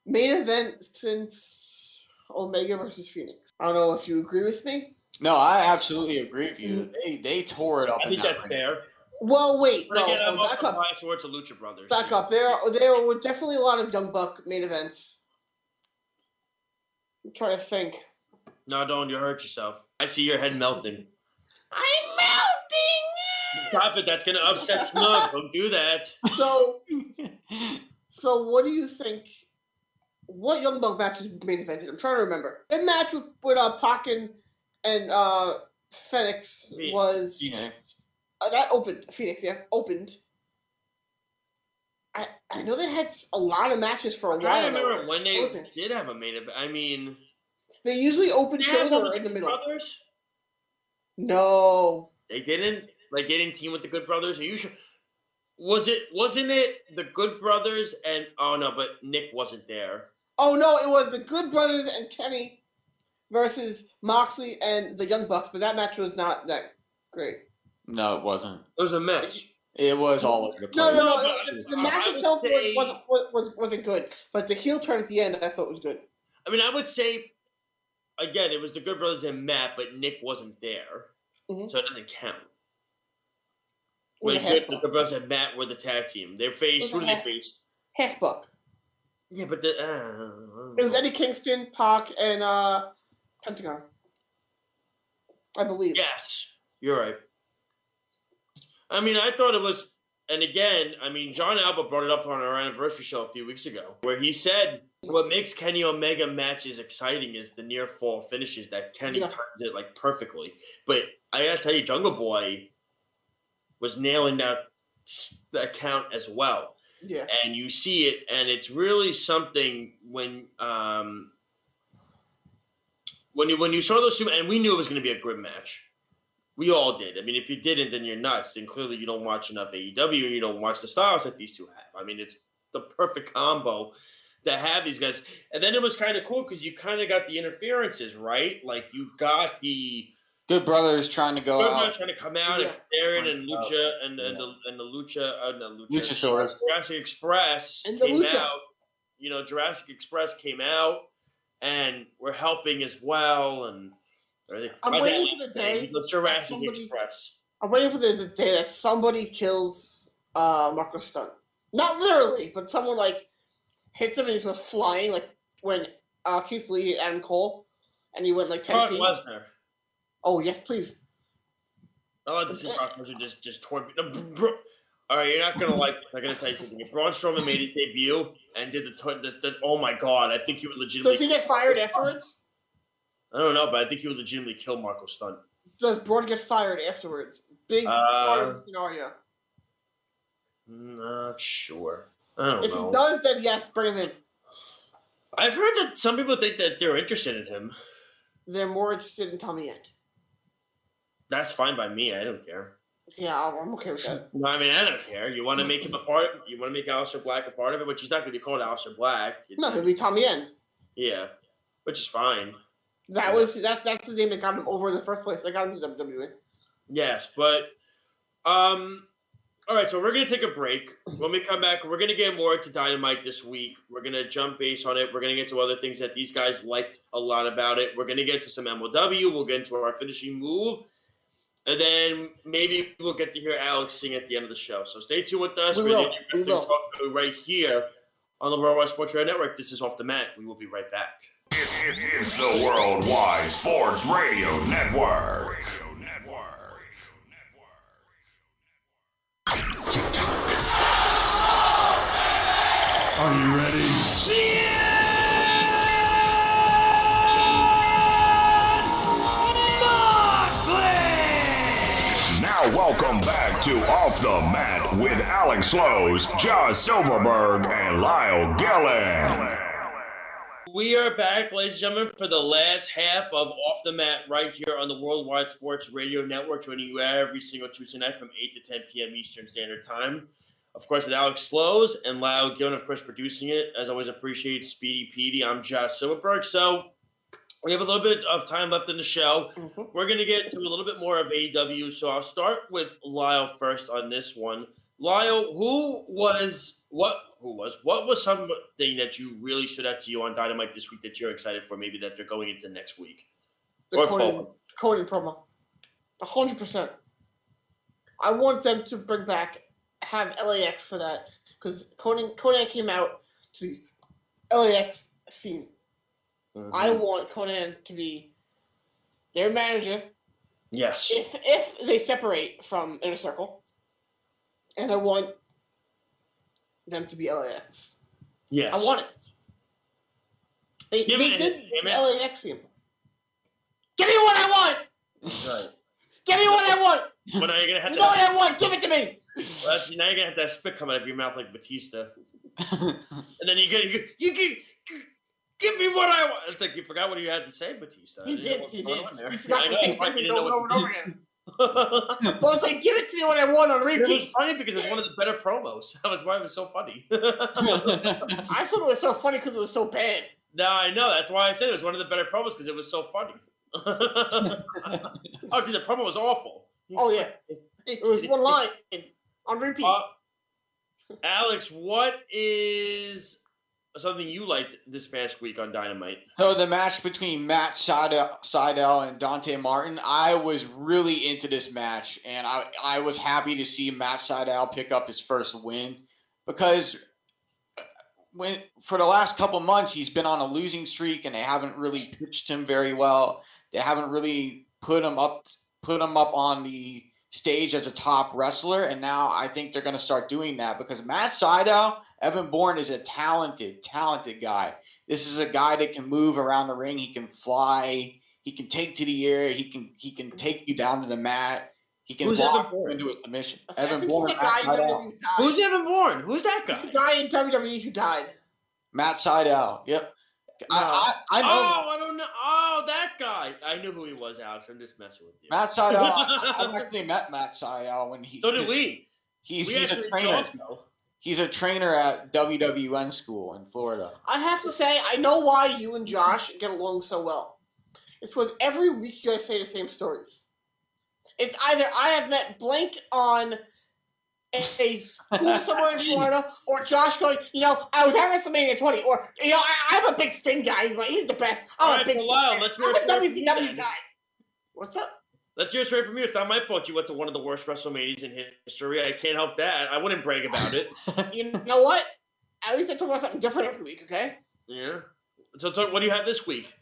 main event since Omega versus Fénix. I don't know if you agree with me. No, I absolutely agree with you. They tore it up. I think that's fair. Well, wait. No, back up. Towards the Lucha Brothers. Back up. There were definitely a lot of Young Buck main events. I'm trying to think. No, don't. You hurt yourself. I see your head melting. I'm melting! Stop it. That's going to upset Snug. Don't do that. So what do you think? What Young Buck matches main evented? I'm trying to remember. The match with Pac and Fénix was that opened. Fénix, yeah, opened. I know they had a lot of matches for a while. I remember when they did have a main event. I mean, They usually open shoulder in the middle. Brothers? No. They didn't? Like, they didn't team with the Good Brothers? Are you sure? Wasn't it the Good Brothers and... Oh, no, but Nick wasn't there. Oh, no, it was the Good Brothers and Kenny versus Moxley and the Young Bucks, but that match was not that great. No, it wasn't. It was a mess. It was all over the place. No. The match itself wasn't good, but the heel turn at the end, I thought was good. I mean, I would say, again, it was the Good Brothers and Matt, but Nick wasn't there, so it doesn't count. The Good Brothers and Matt were the tag team. They faced who did they face? Halfbuck. Yeah, but the it was Eddie Kingston, Pac, and Pentagon, I believe. Yes, you're right. I mean, I thought it was, and again, I mean, John Alba brought it up on our anniversary show a few weeks ago, where he said what makes Kenny Omega matches exciting is the near fall finishes that Kenny times it like perfectly. But I gotta tell you, Jungle Boy was nailing that count as well. Yeah, and you see it, and it's really something when you saw those two, and we knew it was going to be a good match. We all did. I mean, if you didn't, then you're nuts. And clearly you don't watch enough AEW and you don't watch the styles that these two have. I mean, it's the perfect combo to have these guys. And then it was kind of cool because you kind of got the interferences, right? Like you got the Good Brothers trying to go out. Good Brothers trying to come out and Darren and Lucha and the Luchasaurus. Jurassic Express and the came Lucha. Out. You know, Jurassic Express came out and we're helping as well and I'm waiting for the day. The Jurassic Express. I'm waiting for the day that somebody kills Marco Stunt. Not literally, but someone like hits him and he's just flying. Like when Keith Lee hit Adam Cole, and he went like 10 feet. Brock Lesnar. Oh yes, please. I like to see Brock Lesnar just torn. All right, you're not gonna like this. I'm gonna tell you something. If Braun Strowman made his debut and did the oh my god, I think he would legitimately. Does he get fired afterwards? I don't know, but I think he would legitimately kill Marco Stunt. Does Braun get fired afterwards? Big part of the scenario. Not sure. I don't know. If he does, then yes, bring him in. I've heard that some people think that they're interested in him. They're more interested in Tommy End. That's fine by me. I don't care. Yeah, I'm okay with that. No, I mean, I don't care. You want to make him a part of it? You want to make Aleister Black a part of it? But he's not going to be called Aleister Black. No, he'll be Tommy End. Yeah, which is fine. That's the name that got him over in the first place. That got him to WWE. Yes, but all right. So we're gonna take a break. When we come back, we're gonna get more into Dynamite this week. We're gonna jump base on it. We're gonna get to other things that these guys liked a lot about it. We're gonna get to some MLW. We'll get into our finishing move, and then maybe we'll get to hear Alex sing at the end of the show. So stay tuned with us. We're gonna talk to you right here on the Worldwide Sports Radio Network. This is Off the Mat. We will be right back. It is the Worldwide Sports Radio Network. TikTok. Are you ready? Moxley! Now welcome back to Off the Mat with Alex Lowe, Josh Silverberg, and Lyle Gillen. We are back, ladies and gentlemen, for the last half of Off the Mat right here on the Worldwide Sports Radio Network, joining you every single Tuesday night from 8 to 10 p.m. Eastern Standard Time. Of course, with Alex Lowe and Lyle Gillen, of course, producing it. As always, appreciate Speedy Petey. I'm Josh Silverberg. So we have a little bit of time left in the show. We're going to get to a little bit more of AEW. So I'll start with Lyle first on this one. Lyle, what was something that you really stood out to you on Dynamite this week that you're excited for, maybe that they're going into next week? The Cody promo. 100%. I want them to bring back, have LAX for that, because Conan came out to the LAX scene. Mm-hmm. I want Conan to be their manager. Yes. If they separate from Inner Circle. And I want them to be LAX. Yes. I want it. They did the LAX team. Give me what I want! Right. Give me what I want! Well, now you're gonna have what I want! Give it to me! Well, now you're going to have that spit coming out of your mouth like Batista. And then you get... Give me what I want. It's like you forgot what you had to say, Batista. He did. He forgot to say everything over and over again. But I was like, give it to me when I want on repeat. It was funny because it was one of the better promos. That was why it was so funny. I thought it was so funny because it was so bad. No, I know. That's why I said it was one of the better promos because it was so funny. Oh, because the promo was awful. Oh, yeah. It was one line on repeat. Alex, what is something you liked this past week on Dynamite? So the match between Matt Sydal and Dante Martin, I was really into this match, and I was happy to see Matt Sydal pick up his first win because for the last couple months he's been on a losing streak, and they haven't really pitched him very well. They haven't really put him up on the stage as a top wrestler, and now I think they're going to start doing that because Matt Sydal, Evan Bourne, is a talented, talented guy. This is a guy that can move around the ring. He can fly. He can take to the air. He can take you down to the mat. He can block you into a submission. Evan Bourne. Who's Evan Bourne? Who's that guy? He's the guy in WWE who died. Matt Sydal. Yep. No. I know. Oh, I don't know. Oh, that guy. I knew who he was, Alex. I'm just messing with you. Matt Sydal. I've actually met Matt Sydal when he. So did we. He's a trainer. He's a trainer at WWN school in Florida. I have to say, I know why you and Josh get along so well. It's because every week you guys say the same stories. It's either I have met blank on a school somewhere in Florida, or Josh going, you know, I was at WrestleMania 20, or, you know, I'm a big Sting guy. He's the best. I'm a WCW guy. What's up? Let's hear it straight from you. It's not my fault you went to one of the worst WrestleManias in history. I can't help that. I wouldn't brag about it. You know what? At least I talk about something different every week, okay? Yeah. So what do you have this week?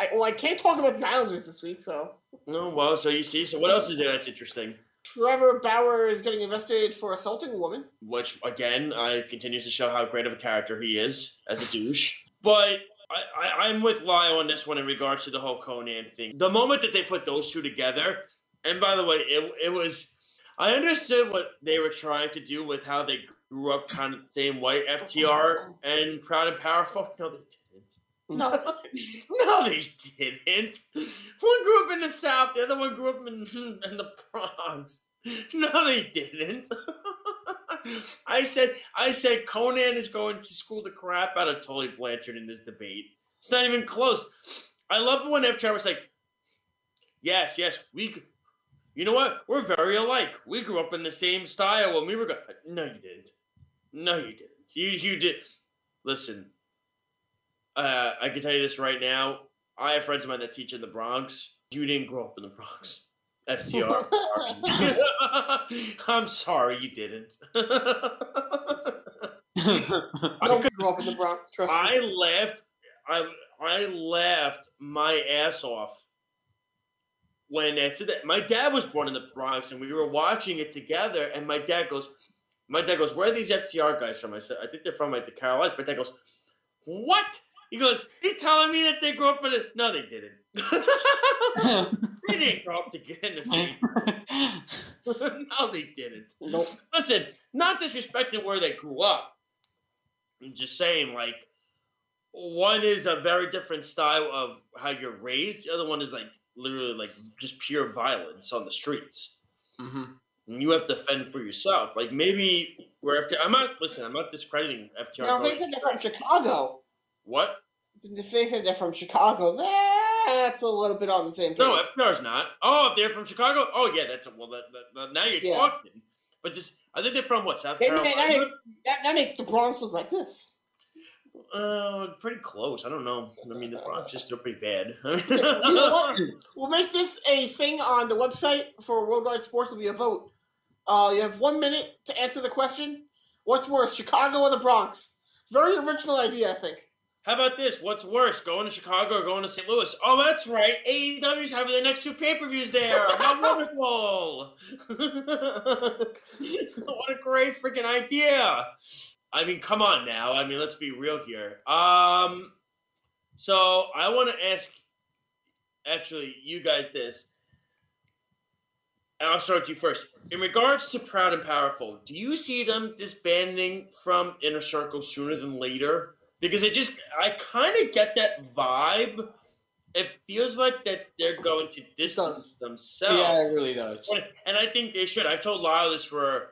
I can't talk about the Islanders this week, so. No, well, so you see. So what else is there that's interesting? Trevor Bauer is getting investigated for assaulting a woman. Which, again, continues to show how great of a character he is as a douche. But I'm with Lyle on this one in regards to the whole Conan thing. The moment that they put those two together, and by the way, it was, I understood what they were trying to do with how they grew up kind of the same way, FTR and Proud and Powerful. No, they didn't. No, they didn't. One grew up in the South, the other one grew up in the Bronx. No, they didn't. I said Conan is going to school the crap out of Tully Blanchard in this debate. It's not even close. I love when FTR was like, yes, we, you know what? We're very alike. We grew up in the same style when we were going. No, you didn't. No, you didn't. You did. Listen, I can tell you this right now. I have friends of mine that teach in the Bronx. You didn't grow up in the Bronx. FTR. I'm sorry you didn't. I laughed my ass off when that's that. My dad was born in the Bronx and we were watching it together, and my dad goes, where are these FTR guys from? I said, I think they're from like the Carolinas. My dad goes, what? He goes, you're telling me that they grew up in a... No, they didn't. They didn't grow up together. No, they didn't. Nope. Listen, not disrespecting where they grew up. I'm just saying, like, one is a very different style of how you're raised. The other one is, like, literally, like, just pure violence on the streets. Mm-hmm. And you have to fend for yourself. Like, maybe where FTR... I'm not discrediting FTR. No, they said they're from Chicago. What? They said they're from Chicago. That's a little bit on the same page. No, FTR's not. Oh, if they're from Chicago? Oh, yeah, that's... now you're talking. But just... I think they're from, what, South Carolina? That makes the Bronx look like this. Pretty close. I don't know. I mean, the Bronx is still pretty bad. You know what? We'll make this a thing on the website for Worldwide Sports. It'll be a vote. You have 1 minute to answer the question. What's worse, Chicago or the Bronx? Very original idea, I think. How about this? What's worse, going to Chicago or going to St. Louis? Oh, that's right. AEW's having their next two pay-per-views there. How wonderful. What a great freaking idea. I mean, come on now. I mean, let's be real here. So I want to ask, actually, you guys this. And I'll start with you first. In regards to Proud and Powerful, do you see them disbanding from Inner Circle sooner than later? Because I kind of get that vibe. It feels like that they're going to distance themselves. Yeah, it really does. And I think they should. I've told Lyle this for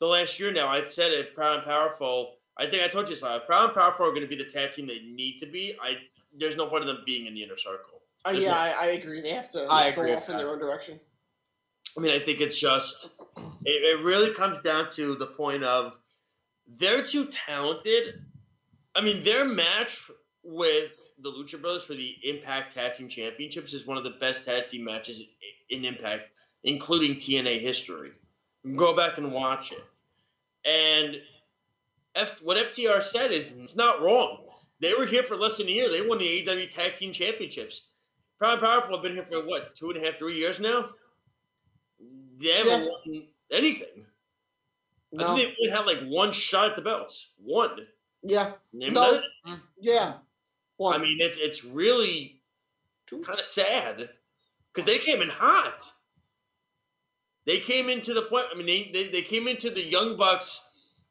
the last year now. I said it, Proud and Powerful. I think I told you this, Lyle. Proud and Powerful are going to be the tag team they need to be. There's no point of them being in the inner circle. I agree. They have to go off in their own direction. I mean, I think it's just – it really comes down to the point of they're too talented. I mean, their match with the Lucha Brothers for the Impact Tag Team Championships is one of the best tag team matches in Impact, including TNA history. You can go back and watch it. And what FTR said is it's not wrong. They were here for less than a year. They won the AEW Tag Team Championships. Proud and Powerful have been here for, 2.5, 3 years now? They haven't won anything. No. I think they only had one shot at the belts. One. Yeah. Yeah. One. I mean, it's really kind of sad because they came in hot. They came into the point. I mean, they came into the Young Bucks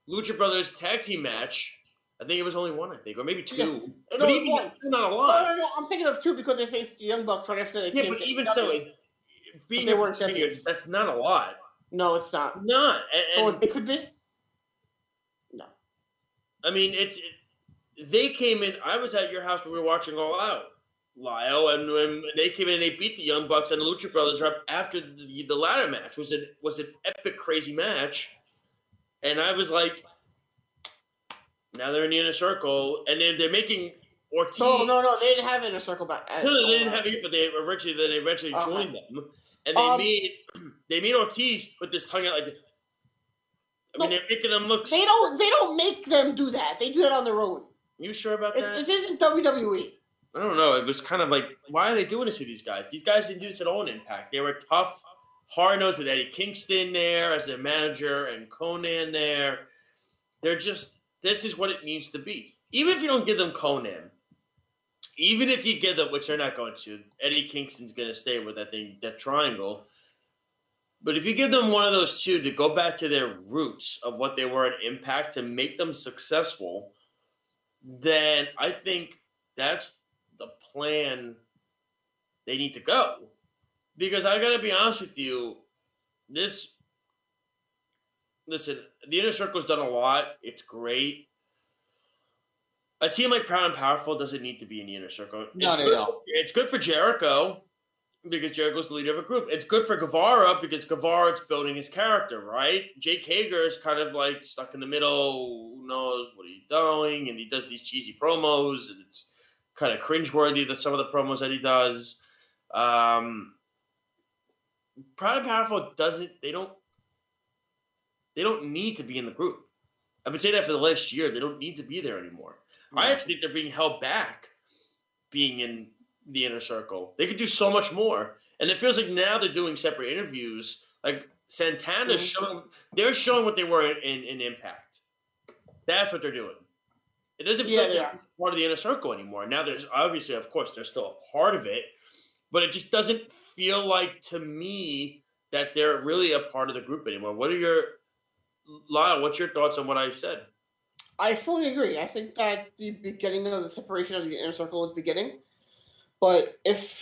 Lucha Brothers tag team match. I think it was only one, or maybe two. Yeah. But even one. Not a lot. No. I'm thinking of two because they faced the Young Bucks right after they came. Yeah, but even so, being they weren't champions, that's not a lot. No, it's not. Not. And it could be. No. I mean, they came in. I was at your house when we were watching All Out, Lyle, and they came in and they beat the Young Bucks and the Lucha Brothers up after the ladder match. Was an epic, crazy match. And I was like, now they're in the inner circle, and then they're making Ortiz. No, they didn't have inner circle back. No, they didn't have it, but they eventually joined them, and they made Ortiz with this tongue out like. I mean, they're making them look. They don't make them do that. They do that on their own. You sure about that? This isn't WWE. I don't know. It was kind of like, why are they doing this to these guys? These guys didn't do this at all in Impact. They were tough, hard-nosed with Eddie Kingston there as their manager and Conan there. They're just, this is what it needs to be. Even if you don't give them Conan, even if you give them, which they're not going to, Eddie Kingston's going to stay with that thing, that triangle. But if you give them one of those two to go back to their roots of what they were at Impact to make them successful, then I think that's the plan they need to go. Because I got to be honest with you, the Inner Circle's done a lot. It's great. A team like Proud and Powerful doesn't need to be in the Inner Circle. No. It's good for Jericho because Jericho's the leader of a group. It's good for Guevara because Guevara's building his character, right? Jake Hager is kind of like stuck in the middle. Who knows what he's doing? And he does these cheesy promos, and it's kind of cringeworthy that some of the promos that he does. Proud and Powerful don't need to be in the group. I've been saying that for the last year. They don't need to be there anymore. Yeah. I actually think they're being held back being in the Inner Circle. They could do so much more. And it feels like now they're doing separate interviews. Like Santana's showing, they're showing what they were in Impact. That's what they're doing. It doesn't feel like they're part of the Inner Circle anymore. Now there's obviously, of course, they're still a part of it, but it just doesn't feel like to me that they're really a part of the group anymore. Lyle, what's your thoughts on what I said? I fully agree. I think that the beginning of the separation of the Inner Circle is beginning. But if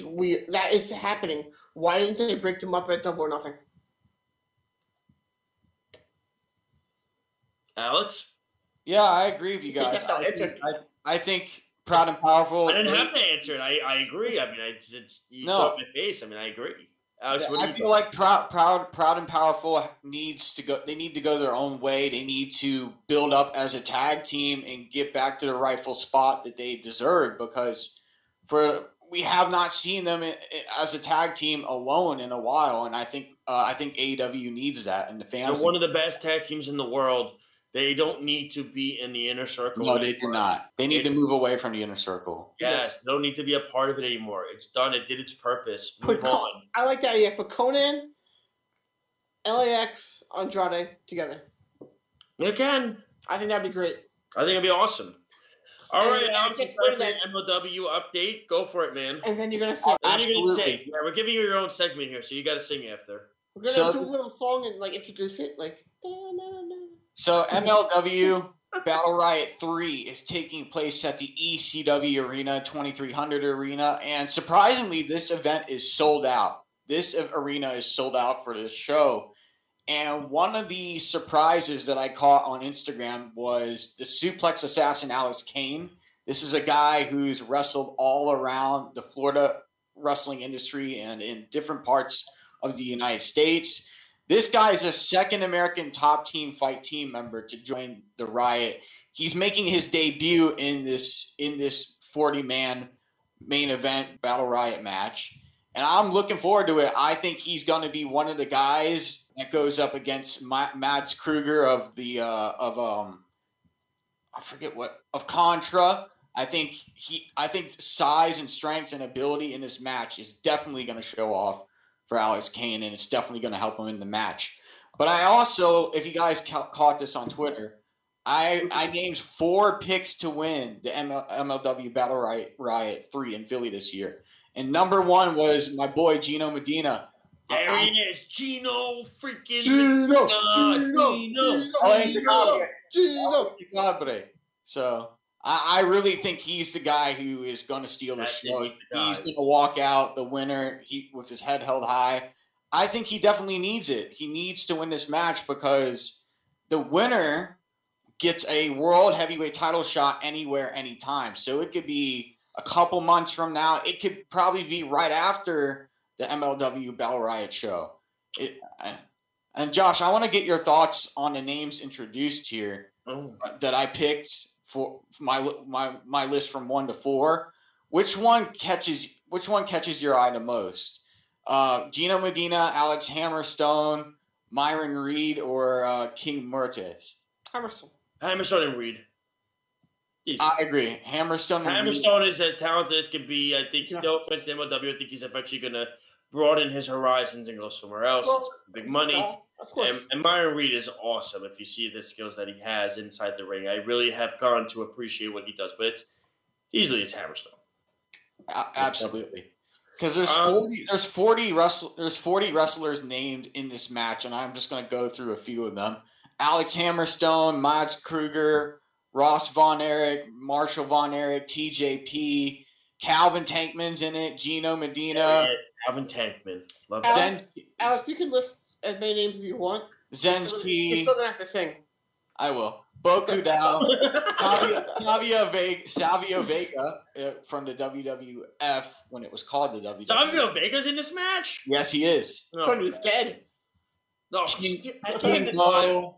that is happening, why didn't they break them up at Double or Nothing? Alex? Yeah, I agree with you guys. I think Proud and Powerful. I didn't have to answer it. I agree. I mean, you saw my face. I mean, I agree. Alex, I feel like Proud and Powerful needs to go. They need to go their own way. They need to build up as a tag team and get back to the rightful spot that they deserve because we have not seen them as a tag team alone in a while, and I think AEW needs that, and the fans. They're one of the best tag teams in the world. They don't need to be in the Inner Circle. No, they do not. They need to move away from the Inner Circle. Yes, they don't need to be a part of it anymore. It's done. It did its purpose. Move on. I like that idea. Put Conan, LAX, Andrade together. You can. I think that'd be great. I think it'd be awesome. All right, Alex, it's time for the MLW update. Go for it, man. And then you're going to sing. Yeah, we're giving you your own segment here, so you got to sing after. We're going to do a little song and introduce it. So MLW Battle Riot 3 is taking place at the ECW Arena, 2300 Arena. And surprisingly, this event is sold out. This arena is sold out for this show. And one of the surprises that I caught on Instagram was the suplex assassin, Alex Kane. This is a guy who's wrestled all around the Florida wrestling industry and in different parts of the United States. This guy is a second American Top Team Fight team member to join the Riot. He's making his debut in this 40-man main event Battle Riot match. And I'm looking forward to it. I think he's going to be one of the guys that goes up against Mads Kruger of the of Contra. I think size and strength and ability in this match is definitely going to show off for Alex Kane, and it's definitely going to help him in the match. But I also, if you guys caught this on Twitter, I named 4 picks to win the MLW Battle Riot 3 in Philly this year. And number 1 was my boy Gino Medina. There he is, Gino freaking Gino. So I really think he's the guy who is going to steal the show. He's going to walk out the winner with his head held high. I think he definitely needs it. He needs to win this match because the winner gets a world heavyweight title shot anywhere, anytime. So it could be a couple months from now. It could probably be right after the MLW Battle Riot show. And Josh, I want to get your thoughts on the names introduced here that I picked for my list from 1 to 4. Which one catches your eye the most? Gino Medina, Alex Hammerstone, Myron Reed, or King Murtis? Hammerstone and Reed. Easy. I agree. Hammerstone is as talented as can be. I think, no offense to MLW, I think he's eventually going to broaden his horizons and go somewhere else. Well, big money. Of course. And Myron Reed is awesome if you see the skills that he has inside the ring. I really have gone to appreciate what he does, but it's easily his Hammerstone. Absolutely. Because there's 40 wrestlers named in this match, and I'm just going to go through a few of them. Alex Hammerstone, Mads Kruger, Ross Von Erich, Marshall Von Erich, TJP, Calvin Tankman's in it, Gino Medina. Yeah, Calvin Tankman. Love Alex, you can list as many names as you want. Zenski. You still don't have to sing. I will. Bo Kudal, Savio Vega from the WWF when it was called the WWF. Savio Vega's in this match? Yes, he is. No, he was dead. No, I can't go.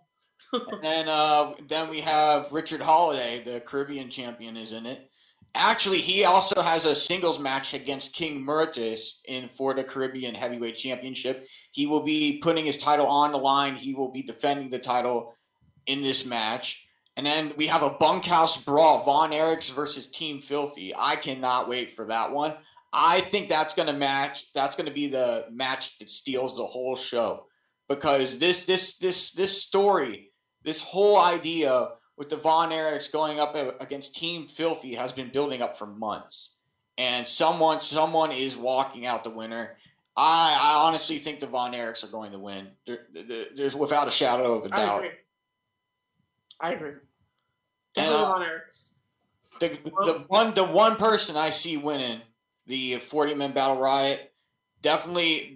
And then we have Richard Holiday, the Caribbean champion, is in it. Actually, he also has a singles match against King Murtis for the Caribbean Heavyweight Championship. He will be putting his title on the line. He will be defending the title in this match. And then we have a bunkhouse brawl, Von Erichs versus Team Filthy. I cannot wait for that one. I think that's going to be the match that steals the whole show, because this story, this whole idea with the Von Erichs going up against Team Filthy has been building up for months. And someone is walking out the winner. I honestly think the Von Erichs are going to win. There's without a shadow of a doubt. I agree. And, Von Erichs. The one person I see winning the 40-man Battle Riot, definitely,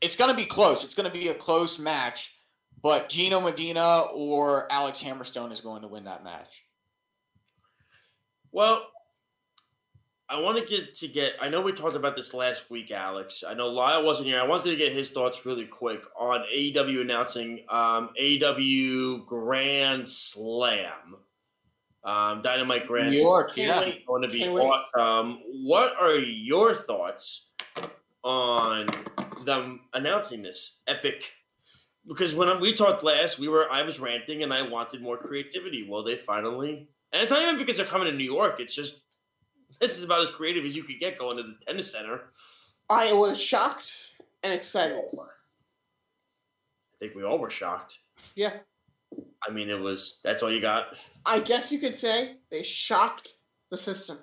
it's going to be close. It's going to be a close match. But Gino Medina or Alex Hammerstone is going to win that match. Well, I want to get I know we talked about this last week, Alex. I know Lyle wasn't here. I wanted to get his thoughts really quick on AEW announcing AEW Grand Slam. Dynamite Grand Slam. New York, yeah. It's going to be awesome. What are your thoughts on them announcing this epic? Because when we talked last, I was ranting and I wanted more creativity. Well, they finally, and it's not even because they're coming to New York. It's just, this is about as creative as you could get going to the tennis center. I was shocked and excited. I think we all were shocked. Yeah. I mean, that's all you got. I guess you could say they shocked the system.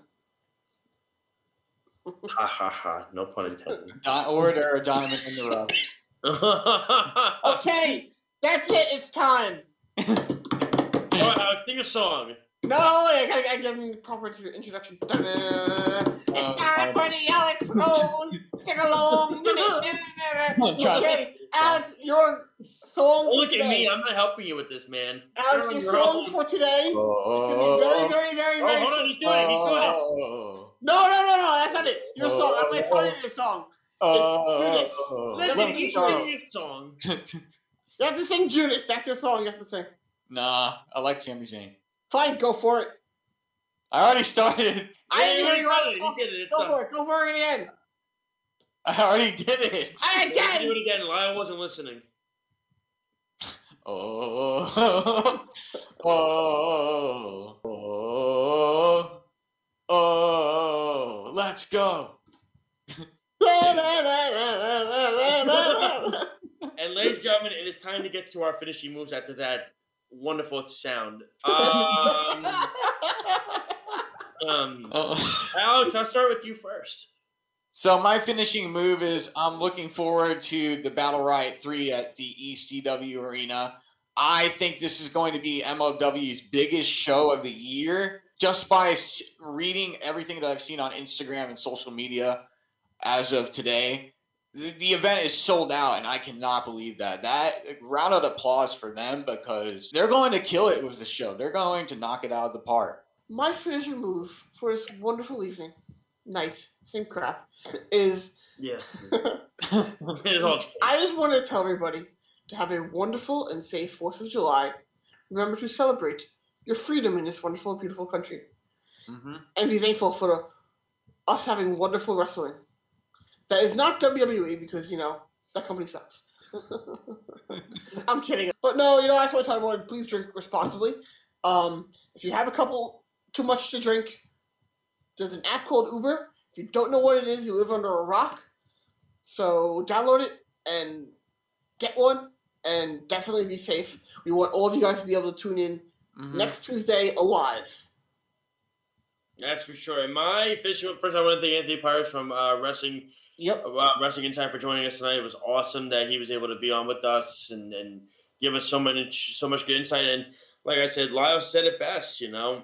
Ha ha ha. No pun intended. Order a diamond in the rough. Okay, that's it. It's time. Well, I was thinking sing a song. No, I gotta give him the proper introduction. It's time for the Alex Lowe sing-along. Okay, Alex, your song. Look at me, I'm not helping you with this, man. Alex, your song for today. It's gonna be very, very, very, very. Hold on, he's doing it. No, that's not it. Your song. I'm gonna tell you your song. Listen, he's singing his song. You have to sing Judas. That's your song. You have to sing. Nah, I like Sami Zayn. Fine, go for it. I already started. I didn't hear you. Go for it again. I already did it. Do it again. Lyle wasn't listening. Oh. Let's go. And ladies and gentlemen, it is time to get to our finishing moves after that wonderful sound. Alex, I'll start with you first. So my finishing move is I'm looking forward to the Battle Riot 3 at the ECW Arena. I think this is going to be MLW's biggest show of the year. Just by reading everything that I've seen on Instagram and social media as of today, the event is sold out, and I cannot believe that. That round of applause for them, because they're going to kill it with the show. They're going to knock it out of the park. My finishing move for this wonderful evening, night, same crap, is... Yeah. I just want to tell everybody to have a wonderful and safe 4th of July. Remember to celebrate your freedom in this wonderful and beautiful country. Mm-hmm. And be thankful for us having wonderful wrestling. That is not WWE because, you know, that company sucks. I'm kidding. But no, you know, I just want to tell everyone, please drink responsibly. If you have a couple too much to drink, there's an app called Uber. If you don't know what it is, you live under a rock. So download it and get one and definitely be safe. We want all of you guys to be able to tune in next Tuesday alive. That's for sure. And my official, first I want to thank Anthony Pierce from Wrestling... Yep. Wrestling Insider for joining us tonight. It was awesome that he was able to be on with us and give us so much good insight. And like I said, Lyle said it best, you know.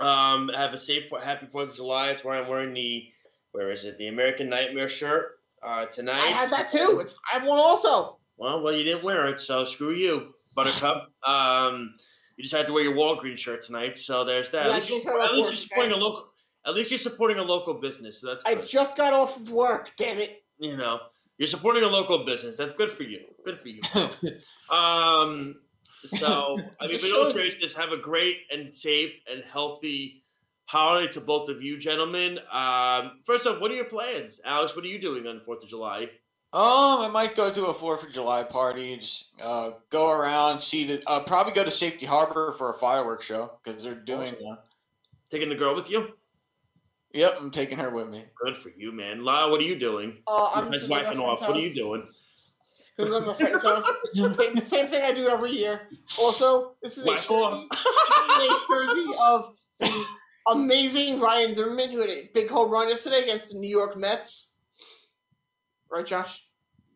Have a safe, happy 4th of July. That's why I'm wearing the American Nightmare shirt tonight. I have that too. I have one also. Well, you didn't wear it, so screw you, Buttercup. You just had to wear your Walgreens shirt tonight, so there's that. Yeah, at least you're supporting a local. At least you're supporting a local business, so that's good. I just got off of work, damn it. You know, you're supporting a local business. That's good for you. Good for you. So, I mean, just have a great and safe and healthy holiday to both of you gentlemen. First off, what are your plans? Alex, what are you doing on the 4th of July? I might go to a 4th of July party and just go around, probably go to Safety Harbor for a fireworks show because they're doing one. Taking the girl with you? Yep, I'm taking her with me. Good for you, man. Lyle, what are you doing? I'm just wiping off. What are you doing? Same thing I do every year. Also, this is a jersey of the amazing Ryan Zimmerman, who had a big home run yesterday against the New York Mets. Right, Josh?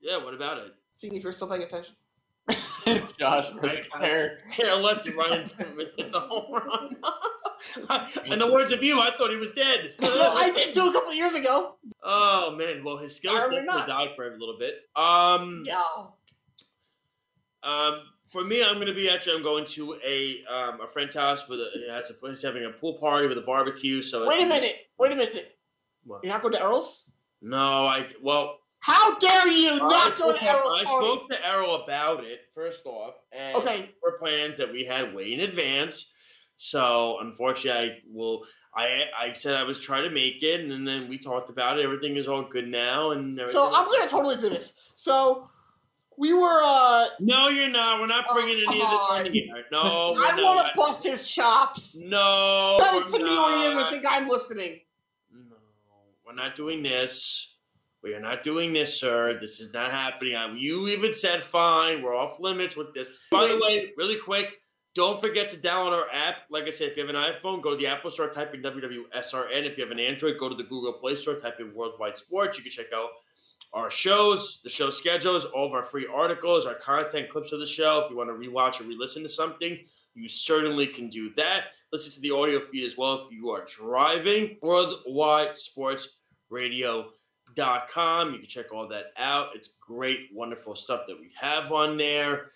Yeah, what about it? Seeing if you're still paying attention. Josh, unless Ryan Zimmerman hits a home run. In the words of you, I thought he was dead. No, I did too a couple years ago. Oh man, well his skills definitely died for a little bit. For me, I'm going to a friend's house he's having a pool party with a barbecue. So wait a minute. What? You're not going to Errol's? No, how dare you not go to Errol? I spoke to Errol about it first off, and there were plans that we had way in advance. So, unfortunately, I said I was trying to make it, and then we talked about it. Everything is all good now. So, I'm going to totally do this. So, we were... No, you're not. We're not bringing any of this in here. No, I want to bust his chops. No, tell it to me when you even think I'm listening. No, we're not doing this. We are not doing this, sir. This is not happening. You even said, fine, we're off limits with this. By the way, really quick, don't forget to download our app. Like I said, if you have an iPhone, go to the Apple Store, type in WWSRN. If you have an Android, go to the Google Play Store, type in Worldwide Sports. You can check out our shows, the show schedules, all of our free articles, our content, clips of the show. If you want to rewatch or re-listen to something, you certainly can do that. Listen to the audio feed as well if you are driving. WorldwideSportsRadio.com. You can check all that out. It's great, wonderful stuff that we have on there.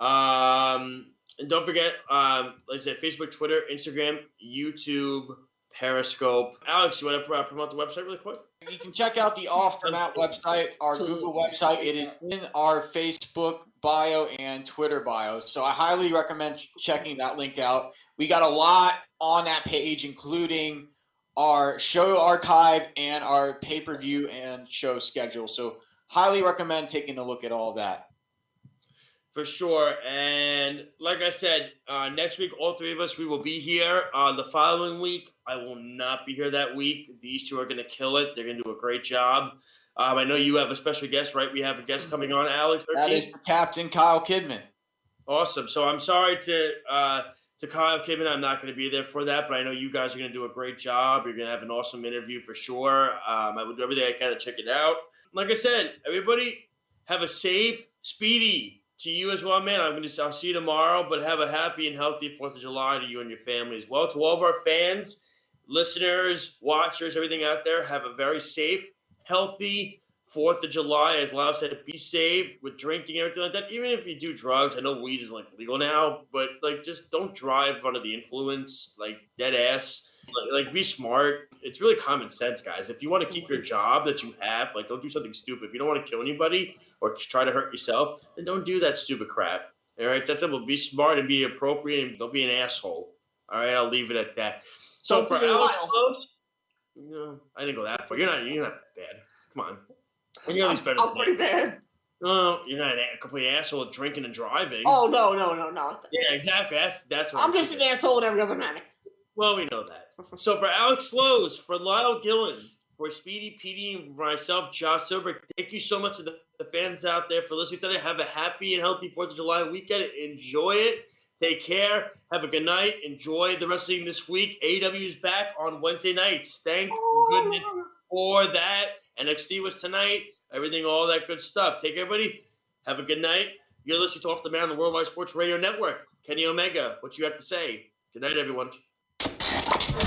And don't forget, like I said, Facebook, Twitter, Instagram, YouTube, Periscope. Alex, you want to promote the website really quick? You can check out the Off the Mat website, our Google website. It is in our Facebook bio and Twitter bio. So I highly recommend checking that link out. We got a lot on that page, including our show archive and our pay-per-view and show schedule. So highly recommend taking a look at all that. For sure. And like I said, next week, all three of us, we will be here. The following week, I will not be here that week. These two are going to kill it. They're going to do a great job. I know you have a special guest, right? We have a guest coming on, Alex. 13th. That is Captain Kyle Kidman. Awesome. So I'm sorry to Kyle Kidman. I'm not going to be there for that, but I know you guys are going to do a great job. You're going to have an awesome interview for sure. I will do everything I can to check it out. Like I said, everybody have a safe, speedy, to you as well, man. I'll see you tomorrow, but have a happy and healthy 4th of July to you and your family as well. To all of our fans, listeners, watchers, everything out there, have a very safe, healthy 4th of July. As Lyle said, be safe with drinking and everything like that. Even if you do drugs, I know weed is like legal now, but like just don't drive under the influence, like dead ass. Like be smart. It's really common sense, guys. If you want to keep your job that you have, like don't do something stupid. If you don't want to kill anybody or try to hurt yourself, then don't do that stupid crap. All right, that's it. Well, be smart and be appropriate and don't be an asshole. All right, I'll leave it at that. So for Alex Lowe, no, I didn't go that far. You're not bad. Come on, you're at least better. I'm pretty bad. No, you're not a complete asshole at drinking and driving. Oh no. Yeah, exactly. That's what I'm just thinking. An asshole in every other manner. Well, we know that. So for Alex Lowe, for Lyle Gillen, for Speedy PD, and for myself, Josh Silverberg, thank you so much to the fans out there for listening today. Have a happy and healthy 4th of July weekend. Enjoy it. Take care. Have a good night. Enjoy the wrestling this week. AEW is back on Wednesday nights. Thank goodness for that. NXT was tonight. Everything, all that good stuff. Take care, everybody. Have a good night. You're listening to Off the Mat on the Worldwide Sports Radio Network. Kenny Omega, what you have to say? Good night, everyone.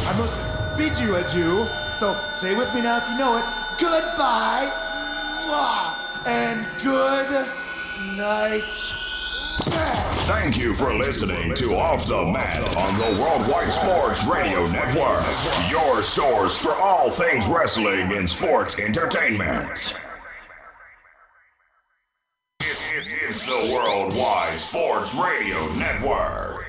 I must beat you, a Jew. So say with me now if you know it. Goodbye. And good night. Thank you for listening to Off the Mat on the Worldwide Sports Radio Network. Your source for all things wrestling and sports entertainment. It is the Worldwide Sports Radio Network.